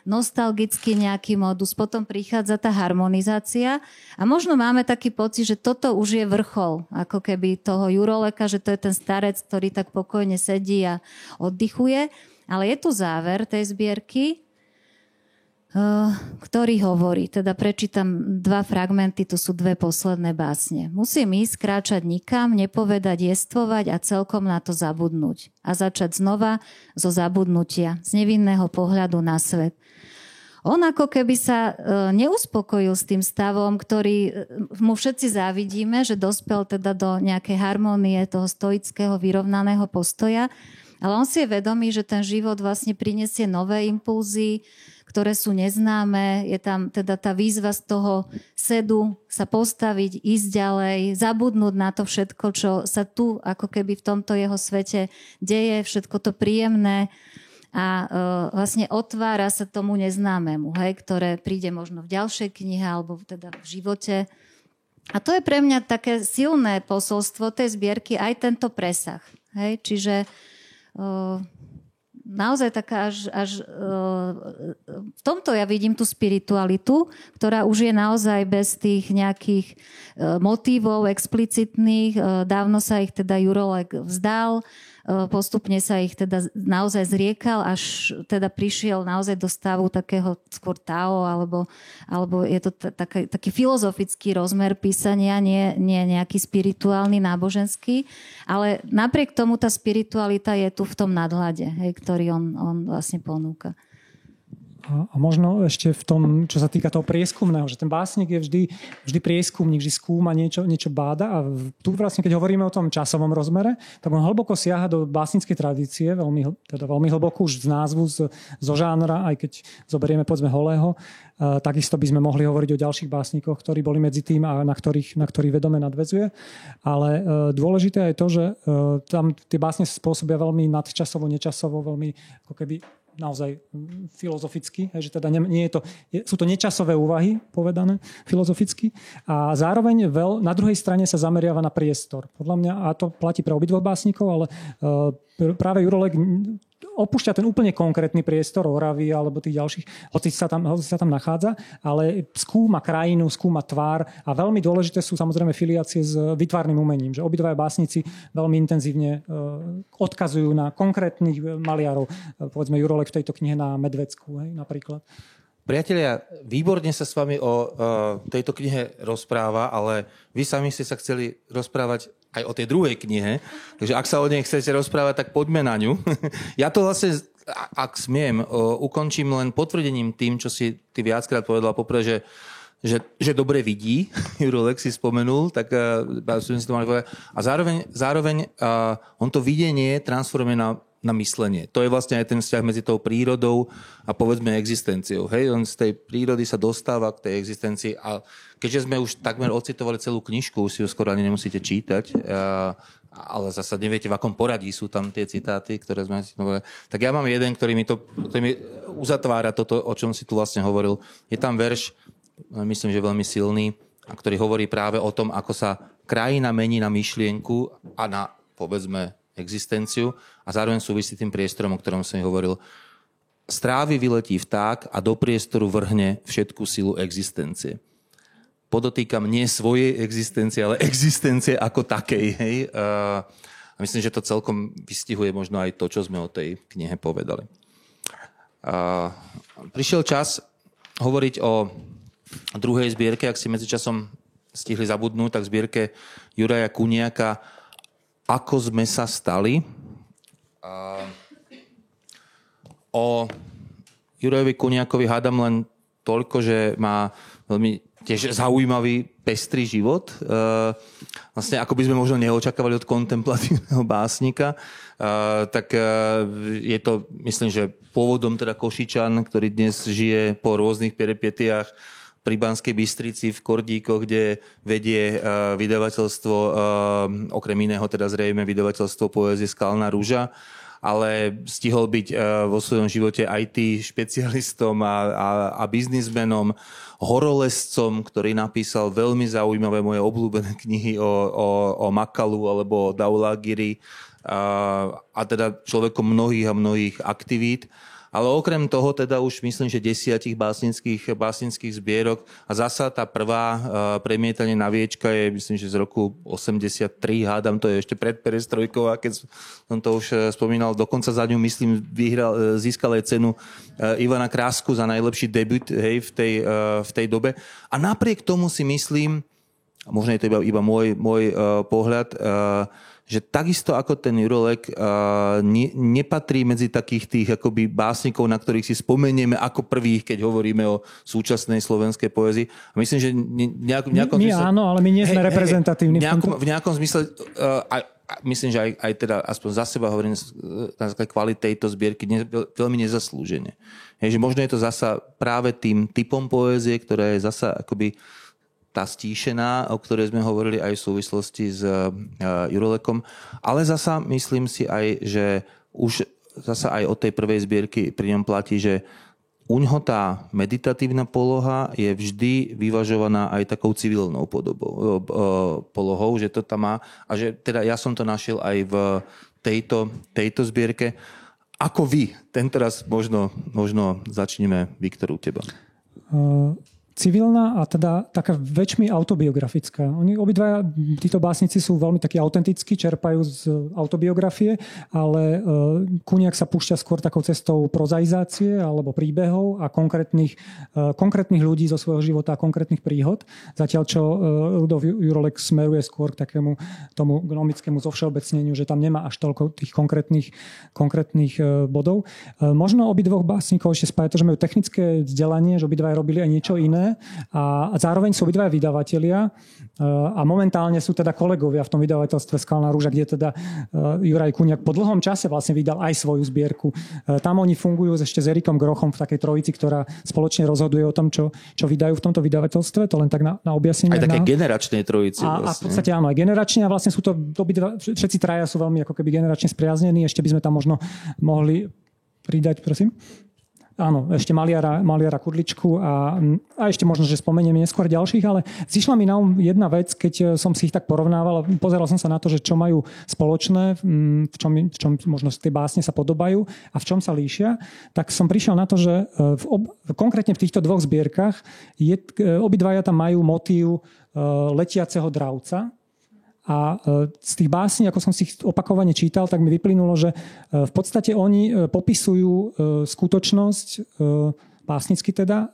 nostalgický nejaký modus, potom prichádza tá harmonizácia a možno máme taký pocit, že toto už je vrchol ako keby toho Juroleka, že to je ten starec, ktorý tak pokojne sedí a oddychuje, ale je tu záver tej zbierky, ktorý hovorí, teda prečítam dva fragmenty, tu sú dve posledné básne. Musím ísť, kráčať nikam, nepovedať, jestvovať a celkom na to zabudnúť. A začať znova zo zabudnutia, z nevinného pohľadu na svet. On ako keby sa neuspokojil s tým stavom, ktorý mu všetci závidíme, že dospel teda do nejakej harmonie toho stoického vyrovnaného postoja, ale on si je vedomý, že ten život vlastne prinesie nové impulzy, ktoré sú neznáme. Je tam teda tá výzva z toho sedu sa postaviť, ísť ďalej, zabudnúť na to všetko, čo sa tu ako keby v tomto jeho svete deje, všetko to príjemné a e, vlastne otvára sa tomu neznámemu, hej, ktoré príde možno v ďalšej knihe alebo teda v živote. A to je pre mňa také silné posolstvo tej zbierky, aj tento presah. Hej, čiže e, naozaj taká až, až v tomto ja vidím tú spiritualitu, ktorá už je naozaj bez tých nejakých motívov explicitných. Dávno sa ich teda Jurolek vzdal postupne sa ich teda naozaj zriekal, až teda prišiel naozaj do stavu takého skôr Tao, alebo, alebo je to t- taký, taký filozofický rozmer písania, nie, nie nejaký spirituálny, náboženský, ale napriek tomu tá spiritualita je tu v tom nadhľade, hej, ktorý on, on vlastne ponúka. A možno ešte v tom, čo sa týka toho prieskumného, že ten básnik je vždy, vždy prieskumník, že skúma niečo, niečo báda a tu vlastne, keď hovoríme o tom časovom rozmere, tak on hlboko siaha do básnickej tradície, veľmi, teda veľmi hlboko už z názvu, z, zo žánra, aj keď zoberieme povedzme Holého, takisto by sme mohli hovoriť o ďalších básnikoch, ktorí boli medzi tým a na ktorých, na ktorých vedome nadväzuje. Ale e, dôležité je to, že e, tam tie básne spôsobia veľmi nadčasovo, nečasovo, veľmi ako keby naozaj filozoficky, že teda nie, nie je to, sú to nečasové úvahy povedané filozoficky a zároveň veľ, na druhej strane sa zameriava na priestor. Podľa mňa, a to platí pre obidvoch básnikov, ale uh, práve Jurolek opúšťa ten úplne konkrétny priestor Oravy alebo tých ďalších, hoci sa tam, hoci sa tam nachádza, ale skúma krajinu, skúma tvár a veľmi dôležité sú samozrejme filiácie s výtvarným umením, že obidvaja básnici veľmi intenzívne odkazujú na konkrétnych maliarov. Povedzme Jurolek v tejto knihe na Medvecku, hej, napríklad. Priatelia, výborne sa s vami o tejto knihe rozpráva, ale vy sami ste sa chceli rozprávať aj o tej druhej knihe. Takže ak sa o nej chcete rozprávať, tak poďme na ňu. Ja to vlastne, ak smiem, ukončím len potvrdením tým, čo si ty viackrát povedala poprvé, že, že, že dobre vidí. Jurolek si spomenul, tak si to mali povedať. A zároveň, zároveň on to videnie transformuje na, na myslenie. To je vlastne aj ten vzťah medzi tou prírodou a povedzme existenciou. Hej? On z tej prírody sa dostáva k tej existencii a keďže sme už takmer ocitovali celú knižku, si ju skoro ani nemusíte čítať, ale zasa neviete, v akom poradí sú tam tie citáty, ktoré sme... Tak ja mám jeden, ktorý mi to ktorý mi uzatvára toto, o čom si tu vlastne hovoril. Je tam verš, myslím, že veľmi silný, a ktorý hovorí práve o tom, ako sa krajina mení na myšlienku a na, povedzme, existenciu a zároveň súvisí tým priestorom, o ktorom som hovoril. Strávy vyletí vták a do priestoru vrhne všetku silu existencie. Podotýkam nie svojej existencie, ale existencie ako takej. Hej? A myslím, že to celkom vystihuje možno aj to, čo sme o tej knihe povedali. A prišiel čas hovoriť o druhej zbierke, ak si medzičasom stihli zabudnúť, tak zbierke Juraja Kuniaka Ako sme sa stali. A o Jurajovi Kuniakovi hádam len toľko, že má veľmi tiež zaujímavý, pestrý život. Uh, vlastne, ako by sme možno neočakávali od kontemplatívneho básnika, uh, tak uh, je to, myslím, že pôvodom teda Košičan, ktorý dnes žije po rôznych peripetiách pri Banskej Bystrici, v Kordíkoch, kde vedie uh, vydavateľstvo, uh, okrem iného teda zrejme vydavateľstvo poézie Skalná Ruža, ale stihol byť vo svojom živote í té špecialistom a, a, a biznismenom, horolezcom, ktorý napísal veľmi zaujímavé moje obľúbené knihy o, o, o Makalu alebo o Daulagiri a, a teda človekom mnohých a mnohých aktivít. Ale okrem toho teda už myslím, že desiatich básnických, básnických zbierok a zasa tá prvá Premietanie na viečka je myslím, že z roku osemdesiattri, hádam, to je ešte pred perestrojkou a keď som to už spomínal, dokonca za ňu myslím vyhral, získal aj cenu Ivana Krásku za najlepší debut, hej, v tej, v tej dobe. A napriek tomu si myslím, možno je to iba, iba môj, môj pohľad, že takisto ako ten Jurolek uh, ne, nepatrí medzi takých tých akoby básnikov, na ktorých si spomenieme ako prvých, keď hovoríme o súčasnej slovenskej poézii. A myslím, že nejak, v nejakom my, my zmysle... áno, ale my nie sme hey, reprezentatívni. Hey, v, nejakom, v nejakom zmysle, uh, aj, myslím, že aj, aj teda aspoň za seba hovorím na základe kvality tejto zbierky ne, veľmi nezaslúžene. Hej, že možno je to zasa práve tým typom poézie, ktorá je zasa akoby... tá stíšená, o ktorej sme hovorili aj v súvislosti s uh, Jurolekom. Ale zasa myslím si aj, že už zasa aj od tej prvej zbierky pri ňom platí, že uňho tá meditatívna poloha je vždy vyvažovaná aj takou civilnou podobou, uh, polohou, že to tam má. A že teda ja som to našiel aj v tejto, tejto zbierke. Ako vy? Tentoraz možno, možno začneme, Viktor, u teba. Uh... civilná a teda taká väčšmi autobiografická. Oni obidva, títo básnici sú veľmi takí autentickí, čerpajú z autobiografie, ale e, Kuniak sa púšťa skôr takou cestou prozaizácie alebo príbehov a konkrétnych, e, konkrétnych ľudí zo svojho života a konkrétnych príhod. Zatiaľ, čo e, Rudolf Jurolek smeruje skôr k takému tomu gnomickému zovšeobecneniu, že tam nemá až toľko tých konkrétnych, konkrétnych e, bodov. E, možno obidvoch básnikov ešte spája to, že majú technické vzdelanie, že obidva robili aj niečo iné, a zároveň sú obidvaja vydavatelia a momentálne sú teda kolegovia v tom vydavateľstve Skalná Ruža, kde teda Juraj Kuniak po dlhom čase vlastne vydal aj svoju zbierku. Tam oni fungujú ešte s Erikom Grochom v takej trojici, ktorá spoločne rozhoduje o tom, čo, čo vydajú v tomto vydavateľstve. To len tak na, na objasnenie. Aj také na... generačné trojici. A, vlastne. A v podstate áno, aj generačne. A vlastne sú to, obidva, všetci traja sú veľmi ako keby generačne spriaznení. Ešte by sme tam možno mohli pridať, prosím. Áno, ešte maliara, maliara Kudličku a, a ešte možno, že spomeniem neskôr ďalších, ale zišla mi na um jedna vec, keď som si ich tak porovnával, pozeral som sa na to, že čo majú spoločné, v čom, v čom možno tie básne sa podobajú a v čom sa líšia, tak som prišiel na to, že v ob, konkrétne v týchto dvoch zbierkach je, obidvaja tam majú motív letiaceho dravca. A z tých básní, ako som si ich opakovane čítal, tak mi vyplynulo, že v podstate oni popisujú skutočnosť, básnicky teda,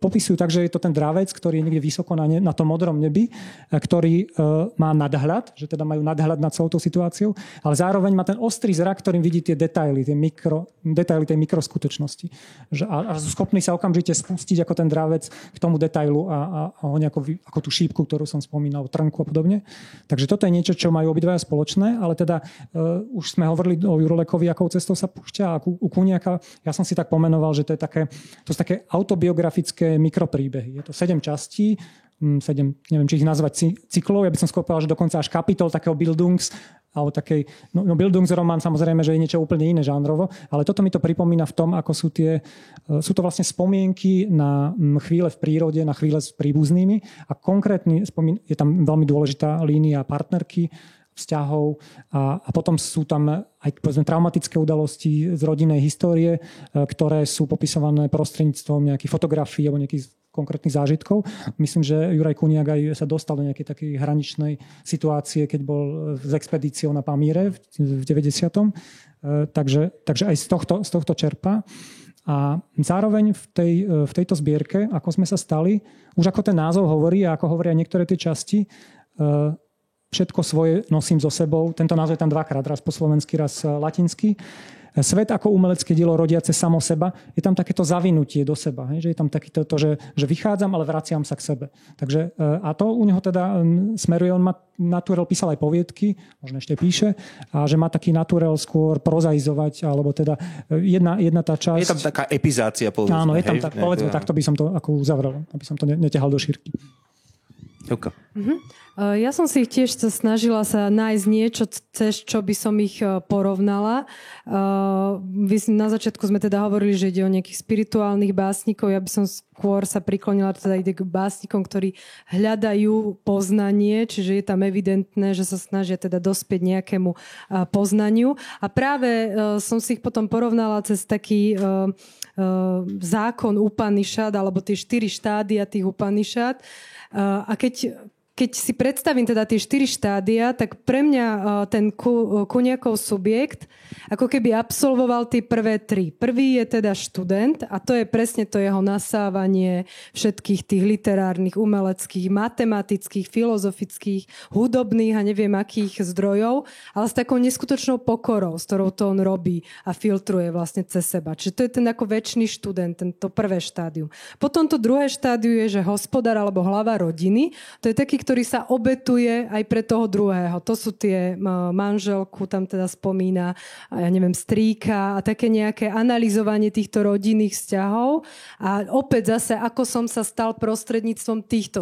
popisujú tak, že je to ten dravec, ktorý je niekde vysoko na, ne, na tom modrom nebi, ktorý má nadhľad, že teda majú nadhľad nad celou tou situáciou, ale zároveň má ten ostrý zrak, ktorým vidí tie detaily, tie mikro, detaily tej mikroskutočnosti. A, a sú schopní sa okamžite spustiť ako ten dravec k tomu detailu a, a, a ho nejako, ako tú šípku, ktorú som spomínal, trnku a podobne. Takže toto je niečo, čo majú obidvaja spoločné, ale teda uh, už sme hovorili o Jurolekovi, akou cestou sa púšťa a u, u Kuniaka, ja som si tak pomenoval, že to je také to sú také autobiografické mikropríbehy. Je to sedem častí, sedem, neviem, či ich nazvať cyklov, ja by som skôr povedal, že dokonca až kapitol takého Bildungs, alebo takej, no, no Bildungsromán samozrejme, že je niečo úplne iné žánrovo, ale toto mi to pripomína v tom, ako sú tie, sú to vlastne spomienky na chvíle v prírode, na chvíle s príbuznými a konkrétne je tam veľmi dôležitá línia partnerky, vzťahov a, a potom sú tam aj povedzme, traumatické udalosti z rodinnej histórie, ktoré sú popisované prostredníctvom nejakých fotografií alebo nejakých konkrétnych zážitkov. Myslím, že Juraj Kuniak aj sa dostal do nejakej takej hraničnej situácie, keď bol s expedíciou na Pamíre v deväťdesiatom Takže, takže aj z tohto, z tohto čerpa. A zároveň v, tej, v tejto zbierke, ako sme sa stali, už ako ten názov hovorí a ako hovoria niektoré tie časti, všetko svoje nosím so sebou. Tento názov je tam dvakrát, raz po slovensky, raz latinsky. Svet ako umelecké dielo rodiace samo seba. Je tam takéto zavinutie do seba. Hej? Že je tam takéto, to, že, že vychádzam, ale vraciam sa k sebe. Takže, a to u neho teda smeruje, on má naturel, písal aj poviedky, možno ešte píše, a že má taký naturel skôr prozaizovať, alebo teda jedna, jedna tá časť... Je tam taká epizácia, povedzme. Áno, je tam tak, povedzme, takto by som to ako uzavrel, aby som to neťahal do šírky. Okay. Uh-huh. Ja som si ich tiež snažila sa nájsť niečo, cez čo by som ich porovnala. Na začiatku sme teda hovorili, že ide o nejakých spirituálnych básnikov. Ja by som skôr sa priklonila teda ide k básnikom, ktorí hľadajú poznanie, čiže je tam evidentné, že sa snažia teda dospieť nejakému poznaniu. A práve som si ich potom porovnala cez taký zákon Upanishad, alebo tie štyri štádia tých Upanishad. A keď, keď si predstavím teda tie štyri štádia, tak pre mňa ten Kuniakov subjekt ako keby absolvoval tie prvé tri. Prvý je teda študent a to je presne to jeho nasávanie všetkých tých literárnych, umeleckých, matematických, filozofických, hudobných a neviem akých zdrojov, ale s takou neskutočnou pokorou, s ktorou to on robí a filtruje vlastne cez seba. Čiže to je ten ako večný študent, to prvé štádium. Potom to druhé štádium je, že hospodár alebo hlava rodiny, to je taký, ktorý sa obetuje aj pre toho druhého. To sú tie manželku, tam teda spomína, ja neviem, strýka a také nejaké analyzovanie týchto rodinných vzťahov. A opäť zase, ako som sa stal prostredníctvom týchto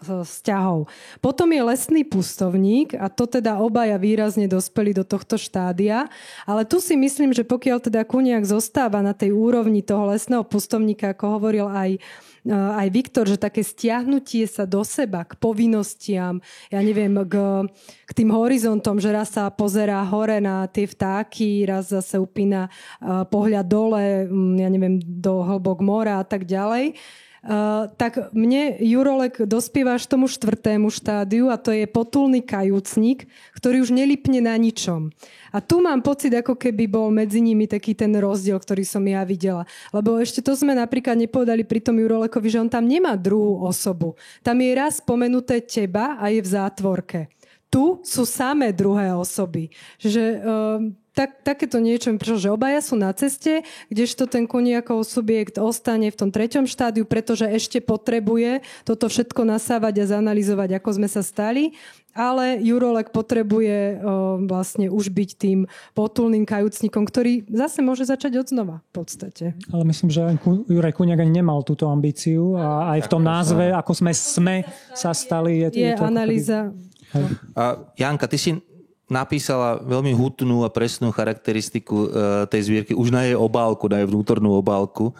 vzťahov. Potom je lesný pustovník a to teda obaja výrazne dospeli do tohto štádia, ale tu si myslím, že pokiaľ teda Kuniak zostáva na tej úrovni toho lesného pustovníka, ako hovoril aj aj Viktor, že také stiahnutie sa do seba k povinnostiam, ja neviem, k, k tým horizontom, že raz sa pozerá hore na tie vtáky, raz zase upína pohľad dole, ja neviem, do hlbok mora a tak ďalej. tak mne Jurolek dospieva až tomu štvrtému štádiu, a to je potulný kajúcnik, ktorý už nelipne na ničom. A tu mám pocit, ako keby bol medzi nimi taký ten rozdiel, ktorý som ja videla. Lebo ešte to sme napríklad nepovedali pri tom Jurolekovi, že on tam nemá druhú osobu. Tam je raz spomenuté teba a je v zátvorke. Tu sú samé druhé osoby. Že... Um, Tak, takéto niečo mi prišlo, že obaja sú na ceste, kdežto ten Kuniakov subjekt ostane v tom treťom štádiu, pretože ešte potrebuje toto všetko nasávať a zanalizovať, ako sme sa stali. Ale Jurolek potrebuje o, vlastne už byť tým potulným kajúcnikom, ktorý zase môže začať odznova v podstate. Ale myslím, že Juraj Kuniak ani nemal túto ambíciu a aj v tom názve, ako sme, sme sa stali, je, je, je to... Je analýza. Ktorý... A Janka, ty si... napísala veľmi hutnú a presnú charakteristiku tej zvierky už na jej obálku, na jej vnútornú obálku.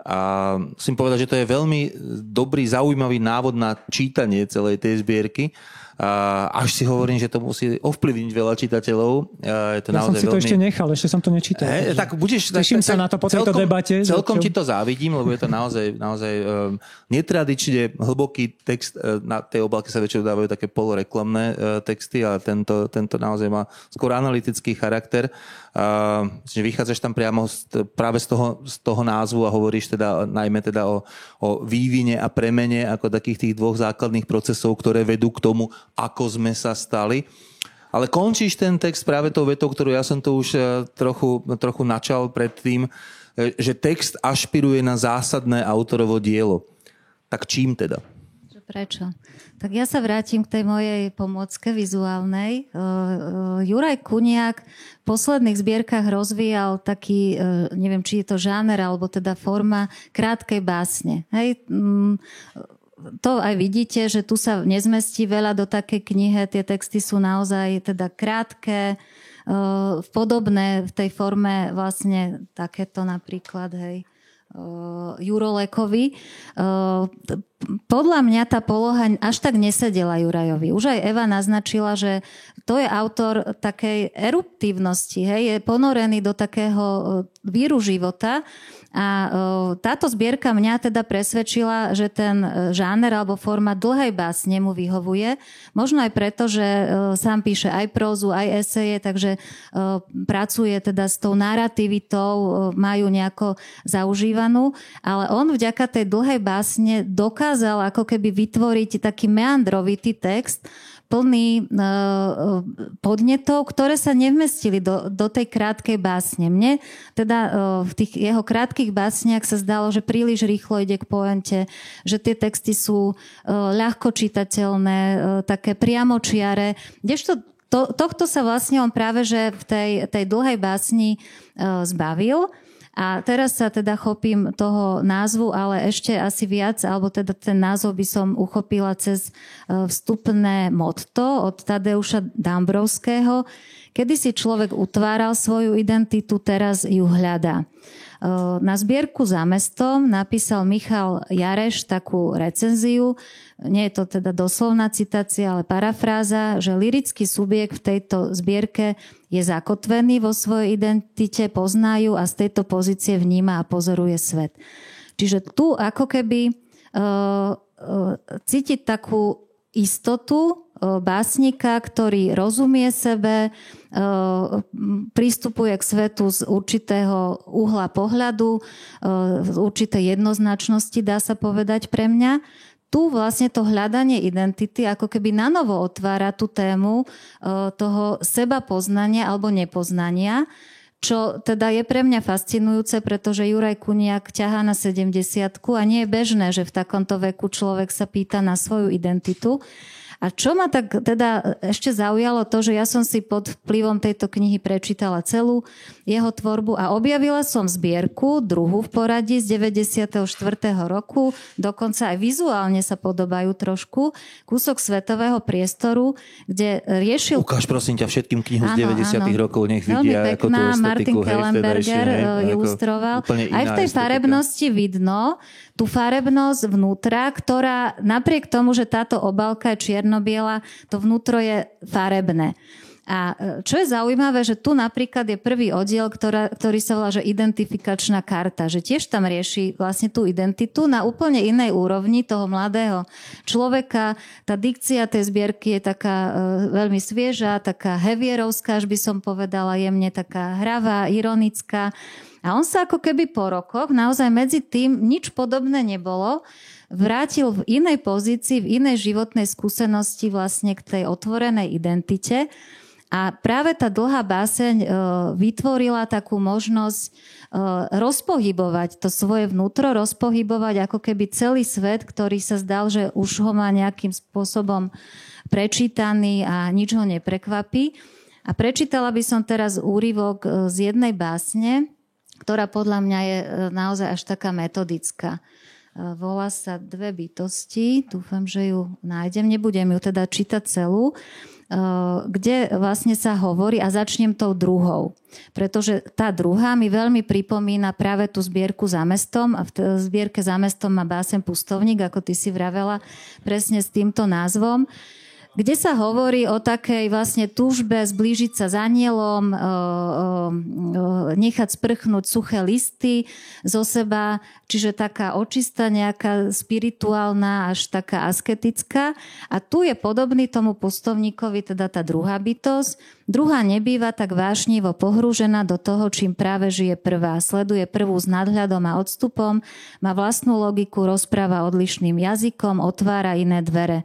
A musím povedať, že to je veľmi dobrý, zaujímavý návod na čítanie celej tej zbierky. A až si hovorím, že to musí ovplyvniť veľa čitateľov. Je to ja naozaj som si veľmi... to ešte nechal, ešte som to nečítal. E, tak budeš, teším tak, sa tak, na to po tejto celkom, debate. Celkom ti to závidím, lebo je to naozaj, naozaj um, netradične hlboký text. Na tej obálke sa väčšinou dávajú také poloreklamné uh, texty, ale tento, tento naozaj má skôr analytický charakter. Uh, vychádzaš tam priamo z, práve z toho, z toho názvu a hovoríš teda, najmä teda o, o vývine a premene ako takých tých dvoch základných procesov, ktoré vedú k tomu, ako sme sa stali. Ale končíš ten text práve tou vetou, ktorú ja som to už trochu, trochu načal predtým, že text ašpiruje na zásadné autorovo dielo. Tak čím teda? Prečo? Tak ja sa vrátim k tej mojej pomôcke vizuálnej. Uh, uh, Juraj Kuniak v posledných zbierkach rozvíjal taký, uh, neviem, či je to žáner, alebo teda forma krátkej básne. Hej, um, to aj vidíte, že tu sa nezmestí veľa do takej knihy. Tie texty sú naozaj teda krátke, uh, podobné v tej forme vlastne takéto napríklad, hej. Uh, Jurolekovi. Uh, t- podľa mňa tá poloha až tak nesedela Jurajovi. Už aj Eva naznačila, že to je autor takej eruptívnosti, hej, je ponorený do takého uh, víru života a uh, táto zbierka mňa teda presvedčila, že ten žáner alebo forma dlhej básne mu vyhovuje. Možno aj preto, že uh, sám píše aj prózu, aj eseje, takže uh, pracuje teda s tou narativitou, uh, majú nejako zaužívať, ale on vďaka tej dlhej básne dokázal ako keby vytvoriť taký meandrovitý text, plný e, podnetov, ktoré sa nevmestili do, do tej krátkej básne. Mne teda e, v tých jeho krátkych básniach sa zdalo, že príliš rýchlo ide k pointe, že tie texty sú e, ľahko čitateľné, e, také priamočiare, kdežto to, tohto sa vlastne on práve že v tej, tej dlhej básni e, zbavil. A teraz sa teda chopím toho názvu, ale ešte asi viac, alebo teda ten názov by som uchopila cez vstupné motto od Tadeuša Dambrovského. Kedy si človek utváral svoju identitu, teraz ju hľadá. Na zbierku Za mestom napísal Michal Jareš takú recenziu, nie je to teda doslovná citácia, ale parafráza, že lyrický subjekt v tejto zbierke je zakotvený vo svojej identite, poznajú a z tejto pozície vníma a pozoruje svet. Čiže tu ako keby uh, uh, cítiť takú istotu básnika, ktorý rozumie sebe, prístupuje k svetu z určitého uhla pohľadu, z určitej jednoznačnosti, dá sa povedať pre mňa. Tu vlastne to hľadanie identity ako keby nanovo otvára tú tému toho sebapoznania alebo nepoznania, čo teda je pre mňa fascinujúce, pretože Juraj Kuniak ťahá na sedemdesiatku a nie je bežné, že v takomto veku človek sa pýta na svoju identitu. A čo ma tak teda ešte zaujalo to, že ja som si pod vplyvom tejto knihy prečítala celú jeho tvorbu a objavila som zbierku, druhú v poradí z deväťdesiateho štvrtého roku, dokonca aj vizuálne sa podobajú trošku, Kúsok svetového priestoru, kde riešil... Ukáž prosím ťa všetkým knihu z deväťdesiatych rokov, nech vidia pekná, ako tú estetiku. Martin Kellenberger ilustroval. Aj v tej estetika. Farebnosti vidno tú farebnosť vnútra, ktorá napriek tomu, že táto obálka je čierno, biela, to vnútro je farebné. A čo je zaujímavé, že tu napríklad je prvý oddiel, ktorá, ktorý sa volá, že Identifikačná karta, že tiež tam rieši vlastne tú identitu na úplne inej úrovni toho mladého človeka. Tá dikcia tej zbierky je taká e, veľmi svieža, taká hevierovská, až by som povedala jemne, taká hravá, ironická. A on sa ako keby po rokoch, naozaj medzi tým nič podobné nebolo, vrátil v inej pozícii, v inej životnej skúsenosti vlastne k tej otvorenej identite. A práve tá dlhá báseň e, vytvorila takú možnosť e, rozpohybovať to svoje vnútro, rozpohybovať ako keby celý svet, ktorý sa zdal, že už ho má nejakým spôsobom prečítaný a nič ho neprekvapí. A prečítala by som teraz úryvok z jednej básne, ktorá podľa mňa je naozaj až taká metodická. Volá sa Dve bytosti, dúfam, že ju nájdem, nebudem ju teda čítať celú, kde vlastne sa hovorí, a začnem tou druhou. Pretože tá druhá mi veľmi pripomína práve tú zbierku Za mestom, a v zbierke Za mestom má básen Pustovník, ako ty si vravela, presne s týmto názvom, kde sa hovorí o takej vlastne túžbe zblížiť sa s anielom, nechať sprchnúť suché listy zo seba, čiže taká očista, nejaká spirituálna, až taká asketická. A tu je podobný tomu Pustovníkovi, teda tá druhá bytosť. Druhá nebýva tak vášnivo pohrúžená do toho, čím práve žije prvá. Sleduje prvú s nadhľadom a odstupom, má vlastnú logiku, rozpráva odlišným jazykom, otvára iné dvere.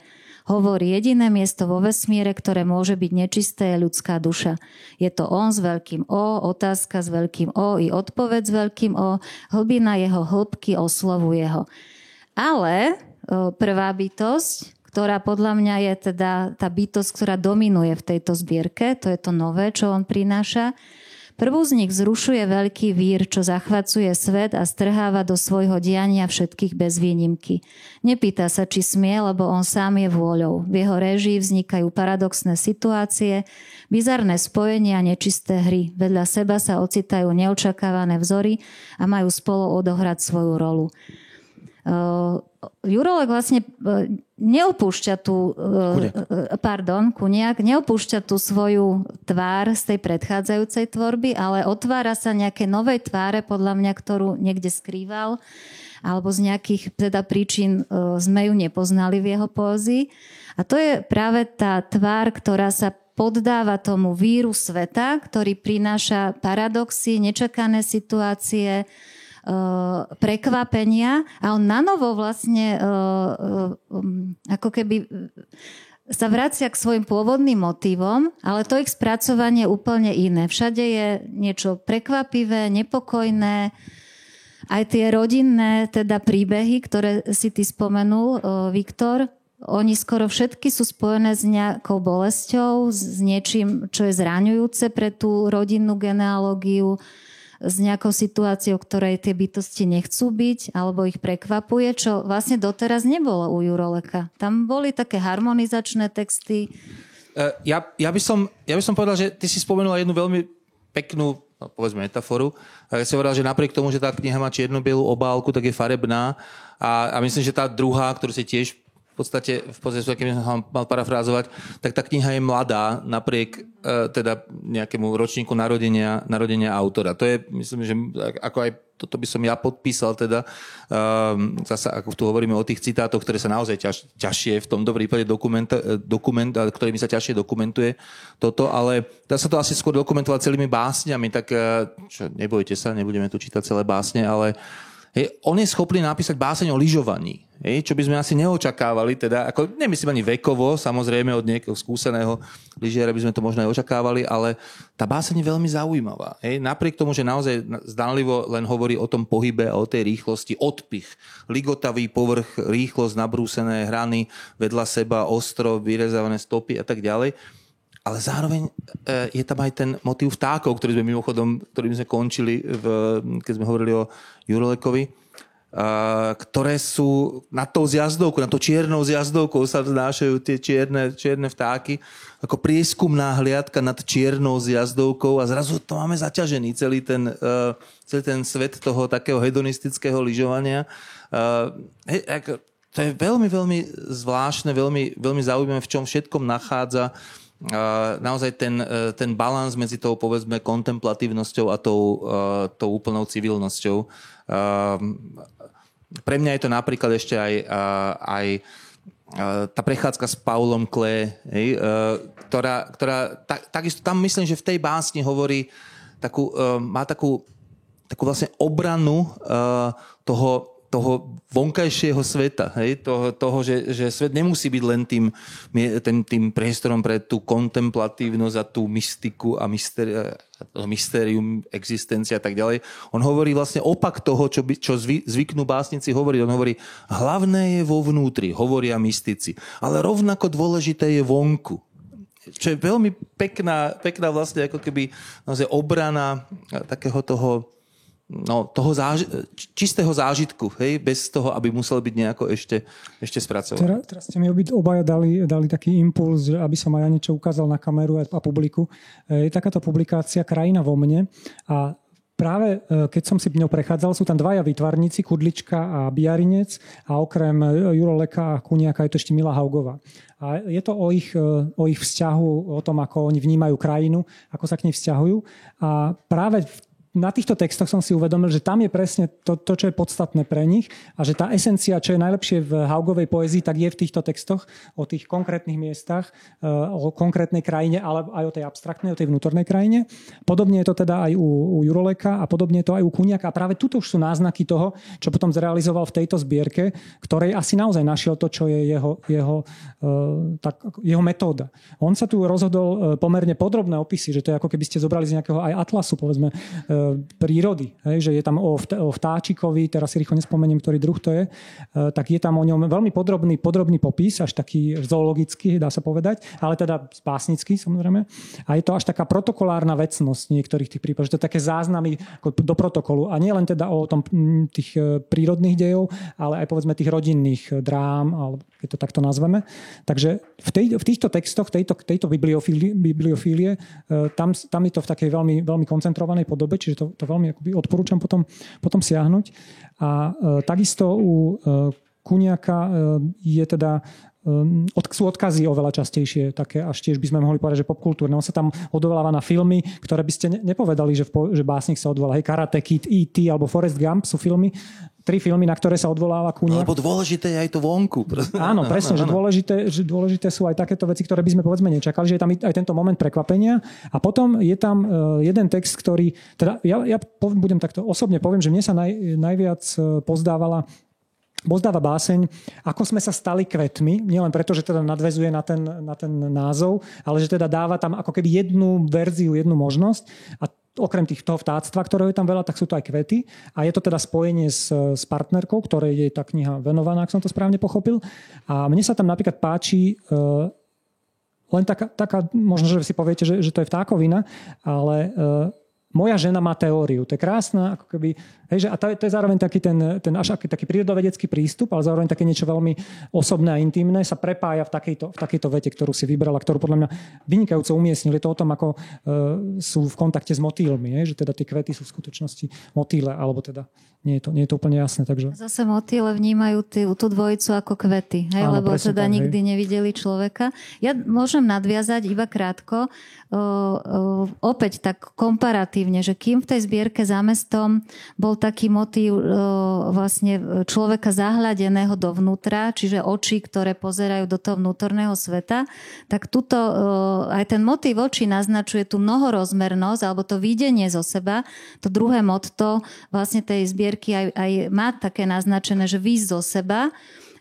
Hovorí, jediné miesto vo vesmíre, ktoré môže byť nečisté, je ľudská duša. Je to on s veľkým O, otázka s veľkým O i odpoveď s veľkým O, hlbina jeho hĺbky oslovuje ho. Ale prvá bytosť, ktorá podľa mňa je teda tá bytosť, ktorá dominuje v tejto zbierke, to je to nové, čo on prináša, prvú z nich zrušuje veľký vír, čo zachvacuje svet a strháva do svojho diania všetkých bez výnimky. Nepýta sa, či smie, lebo on sám je vôľou. V jeho réžii vznikajú paradoxné situácie, bizarné spojenia a nečisté hry. Vedľa seba sa ocitajú neočakávané vzory a majú spolu odohrať svoju rolu. Uh, Jurolek vlastne neopúšťa tú, Kuniak. pardon, Kuniak, neopúšťa tú svoju tvár z tej predchádzajúcej tvorby, ale otvára sa nejaké novej tváre, podľa mňa, ktorú niekde skrýval, alebo z nejakých teda príčin sme ju nepoznali v jeho poézii. A to je práve tá tvár, ktorá sa poddáva tomu víru sveta, ktorý prináša paradoxy, nečakané situácie, prekvapenia, a on nanovo vlastne ako keby sa vracia k svojim pôvodným motívom, ale to ich spracovanie je úplne iné. Všade je niečo prekvapivé, nepokojné, aj tie rodinné teda príbehy, ktoré si ty spomenul, Viktor, oni skoro všetky sú spojené s nejakou bolesťou, s niečím, čo je zraňujúce pre tú rodinnú genealógiu, s nejakou situáciou, ktorej tie bytosti nechcú byť, alebo ich prekvapuje, čo vlastne doteraz nebolo u Juroleka. Tam boli také harmonizačné texty. Ja, ja, by, som, ja by som povedal, že ty si spomenula jednu veľmi peknú, no, povedzme, metaforu. Ja si povedal, že napriek tomu, že tá kniha má čiernu bielú obálku, tak je farebná. A, a myslím, že tá druhá, ktorú si tiež v podstate, v podstate, keď som mal parafrázovať, tak tá kniha je mladá napriek e, teda nejakému ročníku narodenia, narodenia autora. To je, myslím, že ako aj toto by som ja podpísal, teda e, zase, ako tu hovoríme o tých citátoch, ktoré sa naozaj ťaž, ťažšie, v tom dobrý prípade dokument, dokument, ktorými sa ťažšie dokumentuje toto, ale dá sa to asi skôr dokumentovať celými básňami, tak e, čo, nebojte sa, nebudeme tu čítať celé básne, ale hej, on je schopný napísať báseň o lyžovaní, hej, čo by sme asi neočakávali, teda, ako nemyslím ani vekovo, samozrejme od nejakého skúseného lyžiara by sme to možno aj očakávali, ale tá báseň je veľmi zaujímavá. Hej. Napriek tomu, že naozaj zdánlivo len hovorí o tom pohybe a o tej rýchlosti, odpich, ligotavý povrch, rýchlosť, nabrúsené hrany, vedľa seba, ostro, vyrezávané stopy a tak ďalej. Ale zároveň je tam aj ten motív vtákov, ktorý sme mimochodom, ktorým sme končili, v, keď sme hovorili o Jurolekovi, ktoré sú nad tou zjazdovkou, nad tou čiernou zjazdovkou sa vznášajú tie čierne, čierne vtáky, ako prieskumná hliadka nad čiernou zjazdovkou, a zrazu to máme zaťažený, celý ten, celý ten svet toho takého hedonistického lyžovania. Hej, to je veľmi, veľmi zvláštne, veľmi, veľmi zaujímavé, v čom všetkom nachádza naozaj ten, ten balans medzi tou, povedzme, kontemplatívnosťou a tou, tou úplnou civilnosťou. Pre mňa je to napríklad ešte aj, aj tá prechádzka s Paulom Klee, ktorá, ktorá tak, takisto tam myslím, že v tej básni hovorí, takú, má takú, takú vlastne obranu toho toho vonkajšieho sveta, hej? Toho, toho, že, že svet nemusí byť len tým, tým, tým priestorom pre tú kontemplatívnosť a tú mystiku a mysteri- mysterium, existencia a tak ďalej. On hovorí vlastne opak toho, čo, by, čo zvy, zvyknú básnici hovoriť. On hovorí, hlavné je vo vnútri, hovoria mystici, ale rovnako dôležité je vonku. Čo je veľmi pekná, pekná vlastne ako keby naozaj obrana takého toho No, toho záži- čistého zážitku, hej, bez toho, aby musel byť nejako ešte, ešte spracovaný. Teraz, teraz ste mi obaja dali, dali taký impuls, aby som aj ja niečo ukázal na kameru a publiku. Je takáto publikácia Krajina vo mne a práve keď som si ňou prechádzal, sú tam dvaja výtvarníci, Kudlička a Biarinec a okrem Juroleka a Kuniaka je to ešte Mila Haugová. A je to o ich, o ich vzťahu, o tom, ako oni vnímajú krajinu, ako sa k nej vzťahujú a práve na týchto textoch som si uvedomil, že tam je presne to, to, čo je podstatné pre nich a že tá esencia, čo je najlepšie v Haugovej poézii, tak je v týchto textoch o tých konkrétnych miestach, o konkrétnej krajine, ale aj o tej abstraktnej, o tej vnútornej krajine. Podobne je to teda aj u, u Juroleka a podobne je to aj u Kuniaka. A práve tuto už sú náznaky toho, čo potom zrealizoval v tejto zbierke, ktorej asi naozaj našiel to, čo je jeho, jeho, tak, jeho metóda. On sa tu rozhodol pomerne podrobné opisy, že to je ako keby ste zobrali z nejakého aj atlasu, povedzme, prírody, že je tam o vtáčikovi, teraz si rýchlo nespomeniem, ktorý druh to je, tak je tam o ňom veľmi podrobný, podrobný popis, až taký zoologický, dá sa povedať, ale teda básnický samozrejme. A je to až taká protokolárna vecnosť niektorých tých prípadov, že to je také záznamy do protokolu. A nie len teda o tom tých prírodných dejov, ale aj povedzme tých rodinných drám, alebo keď to takto nazveme. Takže v, tej, v týchto textoch, tejto, tejto bibliofílie, bibliofílie tam, tam je to v takej veľmi, veľmi koncentrovanej podobe, či že to, to veľmi akoby odporúčam potom, potom siahnuť. A e, takisto u e, Kuniaka e, je teda Od, sú odkazy oveľa častejšie, také až tiež by sme mohli povedať, že popkultúrne. On sa tam odvoláva na filmy, ktoré by ste ne, nepovedali, že, v, že básnik sa odvolá. Hej, Karate Kid, í tí alebo Forrest Gump sú filmy, tri filmy, na ktoré sa odvoláva Kuniak. No, lebo dôležité je aj to vonku. Áno, presne, áno, že, áno. Dôležité, že dôležité sú aj takéto veci, ktoré by sme povedzme nečakali, že je tam aj tento moment prekvapenia. A potom je tam jeden text, ktorý, teda ja, ja budem takto osobne poviem, že mne sa naj, najviac pozdávala Pozdáva báseň Ako sme sa stali kvetmi, nielen preto, že teda nadväzuje na ten, na ten názov, ale že teda dáva tam ako keby jednu verziu, jednu možnosť a okrem tých toho vtáctva, ktorého je tam veľa, tak sú to aj kvety. A je to teda spojenie s, s partnerkou, ktorej je tá kniha venovaná, ak som to správne pochopil. A mne sa tam napríklad páči e, len taká, taká, možno, že si poviete, že, že to je vtákovina, ale... E, Moja žena má teóriu. To je krásna, ako keby, hej, že, a to je, to je zároveň taký ten, ten až taký prírodovedecký prístup, ale zároveň také niečo veľmi osobné a intimné sa prepája v takejto, v takejto vete, ktorú si vybrala, ktorú podľa mňa vynikajúco umiestnili. To o tom, ako e, sú v kontakte s motýlmi, hej, že teda tie kvety sú v skutočnosti motýle, alebo teda nie je to, nie je to úplne jasné. Takže... Zase motýle vnímajú tý, tú dvojicu ako kvety, hej, áno, lebo teda tak, nikdy hej. nevideli človeka. Ja môžem nadviazať iba krátko. O, o, opäť tak komparatívne, že kým v tej zbierke Za mestom bol taký motív e, vlastne človeka zahľadeného dovnútra, čiže oči, ktoré pozerajú do toho vnútorného sveta, tak tuto e, aj ten motív očí naznačuje tú mnohorozmernosť alebo to videnie zo seba. To druhé motto vlastne tej zbierky aj, aj má také naznačené, že výjsť zo seba.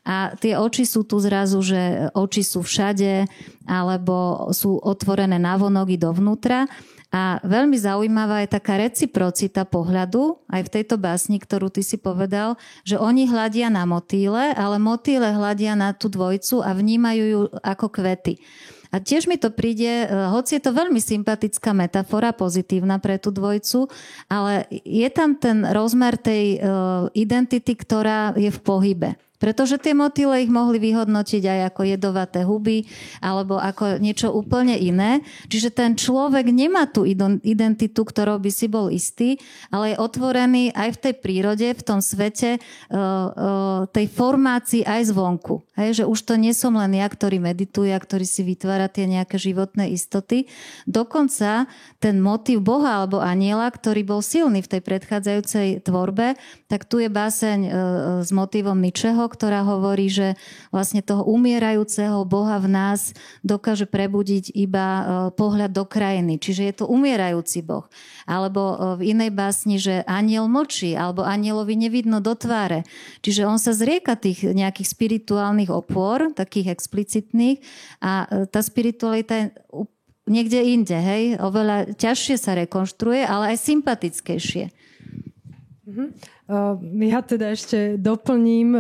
A tie oči sú tu zrazu, že oči sú všade alebo sú otvorené navonok i dovnútra. A veľmi zaujímavá je taká reciprocita pohľadu, aj v tejto básni, ktorú ty si povedal, že oni hľadia na motýle, ale motýle hľadia na tú dvojcu a vnímajú ju ako kvety. A tiež mi to príde, hoci je to veľmi sympatická metafora, pozitívna pre tú dvojcu, ale je tam ten rozmer tej uh, identity, ktorá je v pohybe. Pretože tie motýle ich mohli vyhodnotiť aj ako jedovaté huby alebo ako niečo úplne iné. Čiže ten človek nemá tú identitu, ktorou by si bol istý, ale je otvorený aj v tej prírode, v tom svete, tej formácii aj zvonku. Hej, že už to nie som len ja, ktorý medituje a ktorý si vytvára tie nejaké životné istoty. Dokonca ten motív Boha alebo anjela, ktorý bol silný v tej predchádzajúcej tvorbe, tak tu je báseň s motívom ničeho, ktorá hovorí, že vlastne toho umierajúceho Boha v nás dokáže prebudiť iba pohľad do krajiny. Čiže je to umierajúci Boh. Alebo v inej básni, že anjel mlčí, alebo anjelovi nevidno do tváre. Čiže on sa zrieka tých nejakých spirituálnych opôr, takých explicitných, a tá spiritualita je niekde inde, hej? Oveľa ťažšie sa rekonštruuje, ale aj sympatickejšie. Mhm. Ja teda ešte doplním,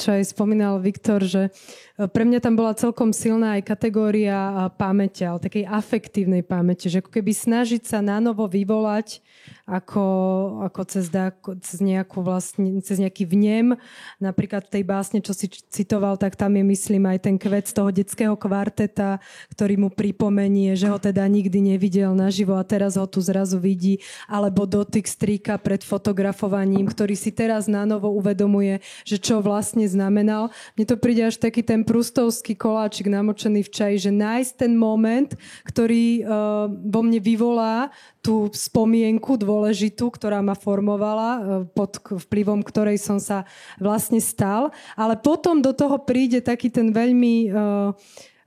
čo aj spomínal Viktor, že pre mňa tam bola celkom silná aj kategória pamäte, ale takej afektívnej pamäte, že ako keby snažiť sa nanovo vyvolať ako, ako cez, cez, nejakú vlastne, cez nejaký vnem. Napríklad v tej básne, čo si citoval, tak tam je, myslím, aj ten kvet z toho detského kvarteta, ktorý mu pripomenie, že ho teda nikdy nevidel naživo a teraz ho tu zrazu vidí, alebo dotyk strýka pred fotografovaním, ktorý si teraz nanovo uvedomuje, že čo vlastne znamenal. Mne to príde až taký ten prustovský koláčik namočený v čaji, že nájsť ten moment, ktorý uh, vo mne vyvolá tú spomienku dôležitú, ktorá ma formovala, pod vplyvom ktorej som sa vlastne stal. Ale potom do toho príde taký ten veľmi... Uh,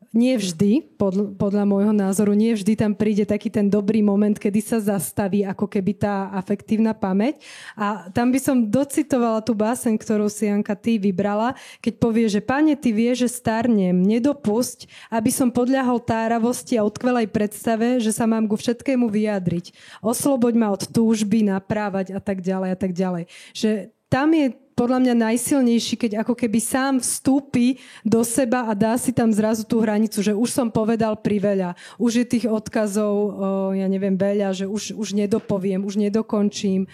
Nie vždy, podľa, podľa môjho názoru, nie vždy tam príde taký ten dobrý moment, kedy sa zastaví ako keby tá afektívna pamäť. A tam by som docitovala tú báseň, ktorú si, Janka, ty vybrala, keď povie, že Pane, ty vieš, že starnem, nedopusť, aby som podľahol táravosti a odkvelej predstave, že sa mám ku všetkému vyjadriť. Osloboď ma od túžby, naprávať a tak ďalej a tak ďalej. Že tam je podľa mňa najsilnejší, keď ako keby sám vstúpi do seba a dá si tam zrazu tú hranicu, že už som povedal priveľa, už je tých odkazov, ja neviem, veľa, že už, už nedopoviem, už nedokončím.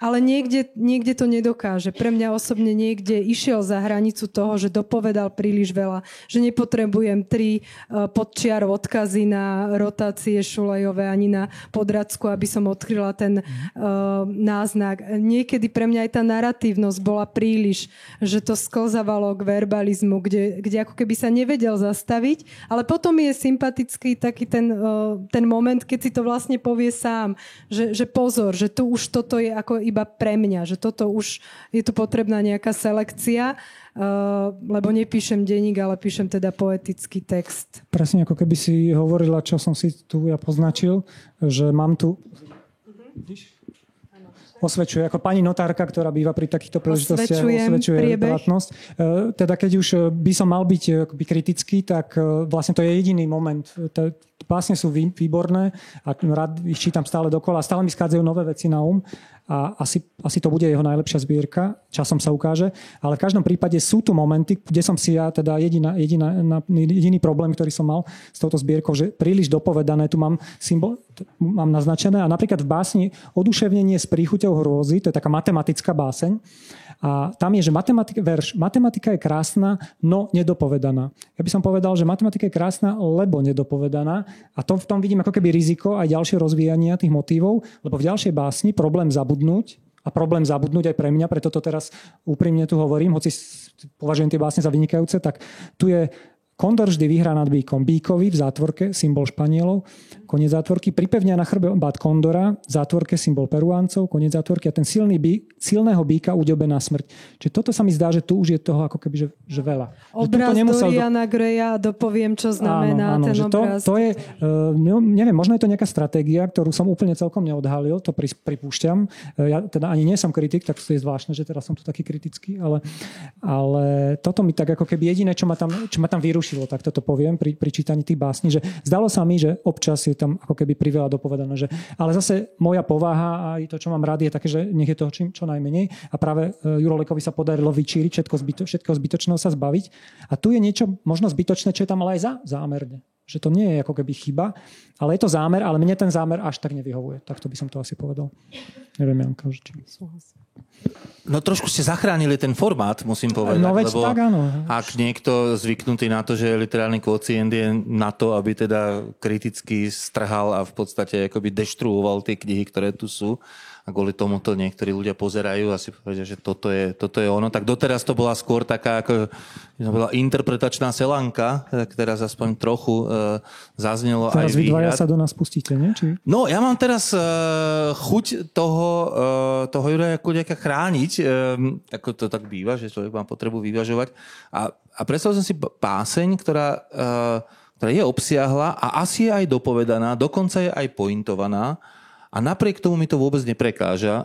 Ale niekde, niekde to nedokáže. Pre mňa osobne niekde išiel za hranicu toho, že dopovedal príliš veľa, že nepotrebujem tri podčiarov odkazy na rotácie Šulejové ani na Podradsku, aby som odkryla ten uh, náznak. Niekedy pre mňa aj tá naratívnosť bola príliš, že to sklzavalo k verbalizmu, kde, kde ako keby sa nevedel zastaviť, ale potom je sympatický taký ten, uh, ten moment, keď si to vlastne povie sám, že, že pozor, že tu už toto je ako iba pre mňa, že toto už je tu potrebná nejaká selekcia, lebo nepíšem denník, ale píšem teda poetický text. Presne ako keby si hovorila, čo som si tu ja poznačil, že mám tu... Uh-huh. Osvedčuje, ako pani notárka, ktorá býva pri takýchto príležitostiach, osvedčuje platnosť. Teda keď už by som mal byť akoby kritický, tak vlastne to je jediný moment. Básne sú výborné a rád ich čítam stále dokola. Stále mi skádzajú nové veci na um a asi, asi to bude jeho najlepšia zbierka. Časom sa ukáže. Ale v každom prípade sú tu momenty, kde som si ja, teda jediná, jediná, jediný problém, ktorý som mal s touto zbierkou, že príliš dopovedané, tu mám symbol, mám naznačené. A napríklad v básni Oduševnenie s príchuťou hrôzy, to je taká matematická báseň. A tam je, že matematika, verš, matematika je krásna, no nedopovedaná. Ja by som povedal, že matematika je krásna, lebo nedopovedaná. A to v tom vidím ako keby riziko aj ďalšie rozvíjania tých motívov, lebo v ďalšej básni Problém zabudnúť, a Problém zabudnúť aj pre mňa, preto to teraz úprimne tu hovorím, hoci považujem tie básne za vynikajúce, tak tu je Kondor vždy vyhrá nad bíkom. Bíkovi v zátvorke, symbol Španielov, koniec zátvorky. Pripevňa na chrbe obát kondora, v zátvorke symbol Peruáncov, koniec zátvorky. A ten silný bík, silného bíka uďobená smrť. Čiže toto sa mi zdá, že tu už je toho ako keby, že, že veľa. Obraz že Doriana do... Greja, dopoviem, čo znamená áno, áno, ten to, obraz. To je, neviem, možno je to nejaká stratégia, ktorú som úplne celkom neodhalil, to pripúšťam. Ja teda ani nie som kritik, tak to je zvláštne, že teraz som tu taký kritický, ale, ale toto mi tak ako keby jediné, čo ma tam, čo ma tam vyruší, tak toto poviem pri, pri čítaní tých básní, že zdalo sa mi, že občas je tam ako keby priveľa dopovedané, že ale zase moja povaha a to, čo mám rád, je také, že nech je toho čím, čo najmenej a práve Jurolekovi sa podarilo vyčíriť všetko, zbyto, všetko zbytočného sa zbaviť a tu je niečo možno zbytočné, čo je tam ale aj za, zámerne. Že to nie je ako keby chyba, ale je to zámer, ale mne ten zámer až tak nevyhovuje. Tak to by som to asi povedal. Neviem, Janka, už či... No trošku ste zachránili ten formát, musím povedať. No veď lebo tak, áno. Ak niekto zvyknutý na to, že literárny kvocient je na to, aby teda kriticky strhal a v podstate akoby deštruoval tie knihy, ktoré tu sú, a kvôli tomuto niektorí ľudia pozerajú a si povedia, že toto je, toto je ono. Tak doteraz to bola skôr taká ako, bola interpretačná selanka, ktorá aspoň trochu e, zaznelo teraz aj výhrad. Teraz vy dvaja sa do nás pustíte, nie? Či... No, ja mám teraz e, chuť toho, e, toho Juraja Kuniaka chrániť. E, ako to tak býva, že človek má potrebu vyvažovať. A, a predstavil som si páseň, ktorá... E, ktorá je obsiahla a asi je aj dopovedaná, dokonca je aj pointovaná a napriek tomu mi to vôbec neprekáža.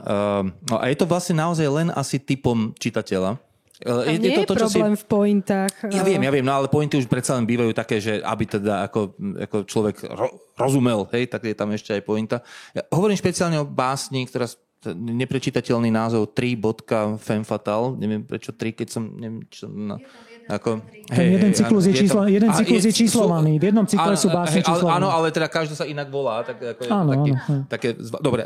Uh, a je to vlastne naozaj len asi typom čitateľa. Uh, je, nie je to, to, problém si... v pointách. Ja viem, ja viem, no ale pointy už predsa len bývajú také, že aby teda ako, ako človek ro- rozumel, hej, tak je tam ešte aj pointa. Ja hovorím špeciálne o básni, ktorá neprečítateľný názov tri bodka femme fatale. Neviem prečo tri, keď som... Neviem, čo, no, ako, hej, jeden cyklus je, číslo, a, jeden cyklus je, je číslovaný. V jednom cykle sú básne číslované. Áno, ale teda každá sa inak volá. Tak, ako, áno, taký, áno. Také, dobre.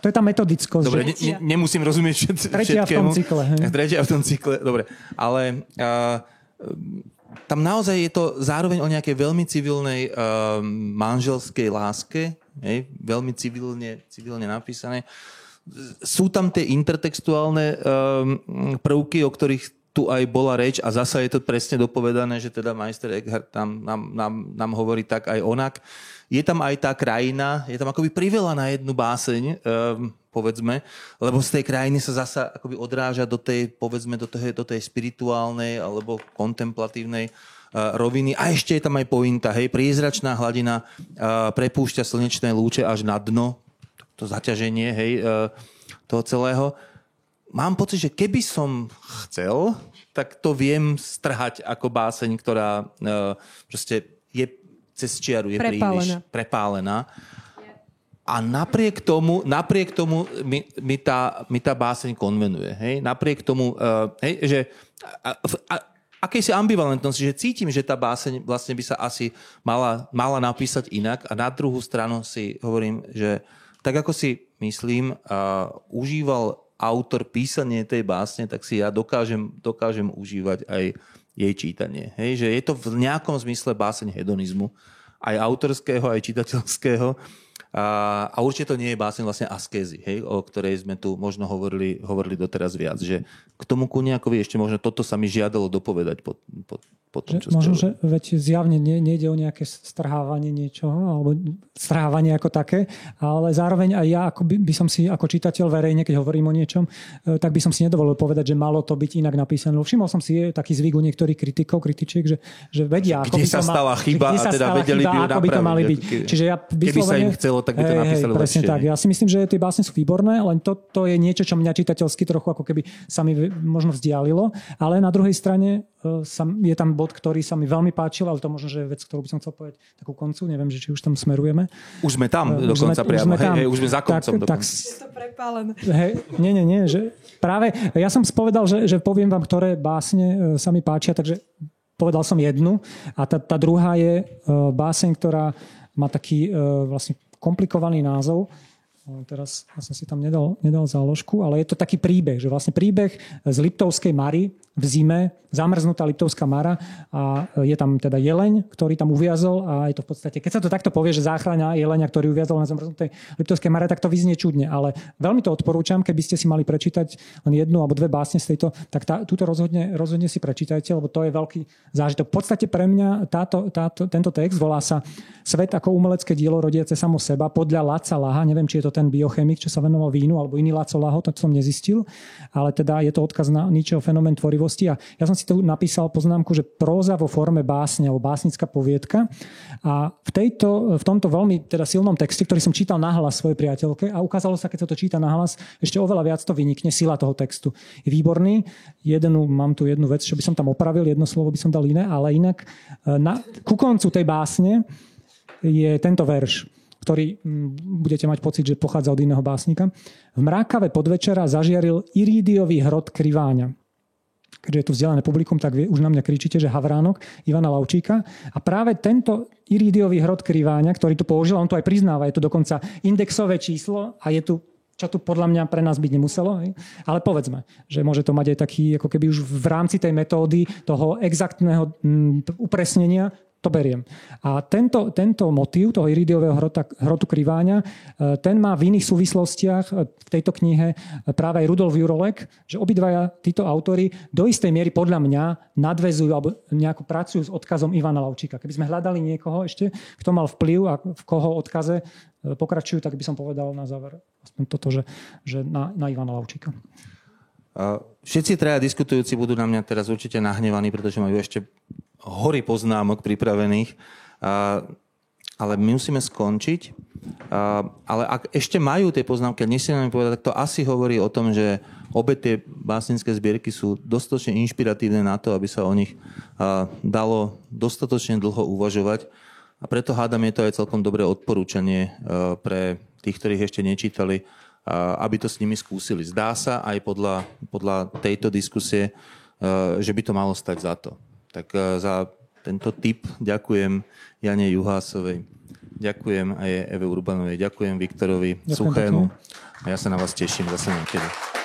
To je tá metodickosť. Dobre, ne, ne, nemusím rozumieť všetkému. Tretia v tom cykle. Tretia v tom cykle, dobre. Ale... Uh, tam naozaj je to zároveň o nejakej veľmi civilnej uh, manželskej láske. Hej, veľmi civilne, civilne napísané. Sú tam tie intertextuálne um, prvky, o ktorých tu aj bola reč a zasa je to presne dopovedané, že teda majster Eckhart nám, nám, nám, nám hovorí tak aj onak. Je tam aj tá krajina, je tam akoby priveľa na jednu báseň, um, povedzme, lebo z tej krajiny sa zasa akoby odráža do tej, povedzme, do tej, do tej spirituálnej alebo kontemplatívnej roviny. A ešte je tam aj pointa, hej, priezračná hladina uh, prepúšťa slnečné lúče až na dno, to zaťaženie, hej, toho celého. Mám pocit, že keby som chcel, tak to viem strhať ako báseň, ktorá proste je cez čiaru, je príliš prepálená. A napriek tomu, napriek tomu mi, mi, tá, mi tá báseň konvenuje. Hej? Napriek tomu, hej, že... A, a, akejsi ambivalentnosti, že cítim, že tá báseň vlastne by sa asi mala, mala napísať inak. A na druhú stranu si hovorím, že tak ako si myslím, uh, užíval autor písanie tej básne, tak si ja dokážem, dokážem užívať aj jej čítanie. Hej? Že je to v nejakom zmysle báseň hedonizmu, aj autorského, aj čitateľského. Uh, a určite to nie je báseň vlastne askézy, hej? O ktorej sme tu možno hovorili, hovorili doteraz viac. Že k tomu Kuniakovi ešte možno toto sa mi žiadalo dopovedať po, po, po tom, čo... Možno, že veď zjavne nie, nejde o nejaké strhávanie niečoho, alebo strhávanie ako také, ale zároveň aj ja ako by, by som si ako čitateľ verejne, keď hovorím o niečom, tak by som si nedovolil povedať, že malo to byť inak napísané. Všimol som si taký zvyk u niektorých kritikov, kritičiek, že, že vedia, ako by to mala, chyba, kde sa teda stala chyba a ako by to mali byť. Čiže ja vyslovene... tak by to napísali hej, lepšie. Tak. Ja si myslím, že tie básne sú výborné, len toto je niečo, čo mňa čitateľsky trochu ako keby sa mi možno vzdialilo, ale na druhej strane je tam bod, ktorý sa mi veľmi páčil, ale to možno, že je vec, ktorú by som chcel povedať takú koncu, neviem, že či už tam smerujeme. Už sme tam uh, dokonca sme, priamo, už sme, tam. Hej, hej, už sme za koncom tak, dokonca. Tak, je to prepálené. Hej, nie, nie, nie, že práve ja som spovedal, že, že poviem vám, ktoré básne sa mi páčia, takže povedal som jednu a tá, tá druhá je báseň, ktorá má taký vlastne komplikovaný názov. Teraz ja som si tam nedal, nedal záložku, ale je to taký príbeh, že vlastne príbeh z Liptovskej Mary v zime, zamrznutá Liptovská Mara a je tam teda jeleň, ktorý tam uviazol a je to v podstate, keď sa to takto povie, že záchrana jeleňa, ktorý uviazol na zamrznutej Liptovskej Mare, tak to vyznie čudne, ale veľmi to odporúčam, keby ste si mali prečítať len jednu alebo dve básne z tejto, tak tá, túto rozhodne, rozhodne si prečítajte, lebo to je veľký zážitok. V podstate pre mňa táto, táto, tento text volá sa Svet ako umelecké dielo rodiace samo seba podľa Láca Laha, neviem, či je to ten biochemik, čo sa venoval vínu, alebo iný Láco Laho, to som nezistil, ale teda je to odkaz na ničeho fenomén tvorivosti. A ja som si tu napísal poznámku, že próza vo forme básne, alebo básnická poviedka. A v, tejto, v tomto veľmi teda silnom texte, ktorý som čítal nahlas svojej priateľke a ukázalo sa, keď sa to číta nahlas, ešte oveľa viac to vynikne, sila toho textu. Je výborný. Jednu, mám tu jednu vec, čo by som tam opravil, jedno slovo by som dal iné, ale inak na, ku koncu tej básne je tento verš, ktorý budete mať pocit, že pochádza od iného básnika. V mrákave podvečera zažiaril irídiový hrot Kriváňa. keďže je tu vzdelané publikum, tak už na mňa kričíte, že Havránok Ivana Laučíka. A práve tento Iridiový hrod Kriváňa, ktorý tu použil, on to aj priznáva, je tu dokonca indexové číslo a je tu, čo tu podľa mňa pre nás byť nemuselo. Hej? Ale povedzme, že môže to mať aj taký, ako keby už v rámci tej metódy toho exaktného upresnenia, to beriem. A tento, tento motív toho Iridiového hrota, hrotu Kriváňa, ten má v iných súvislostiach v tejto knihe práve aj Rudolf Jurolek, že obidvaja títo autori do istej miery podľa mňa nadvezujú alebo nejakú pracujú s odkazom Ivana Laučíka. Keby sme hľadali niekoho ešte, kto mal vplyv a v koho odkaze pokračujú, tak by som povedal na záver aspoň toto, že, že na, na Ivana Laučíka. Všetci traja diskutujúci budú na mňa teraz určite nahnevaní, pretože majú ešte hory poznámok pripravených, ale my musíme skončiť. Ale ak ešte majú tie poznámky, ak nechci nám povedať, tak to asi hovorí o tom, že obe tie básnické zbierky sú dostatočne inšpiratívne na to, aby sa o nich dalo dostatočne dlho uvažovať. A preto hádam, je to aj celkom dobré odporúčanie pre tých, ktorí ešte nečítali, aby to s nimi skúsili. Zdá sa aj podľa, podľa tejto diskusie, že by to malo stať za to. Tak za tento tip ďakujem Jane Juhásovej, ďakujem aj Eve Urbanovej, ďakujem Viktorovi Suchému a ja sa na vás teším zase niekedy.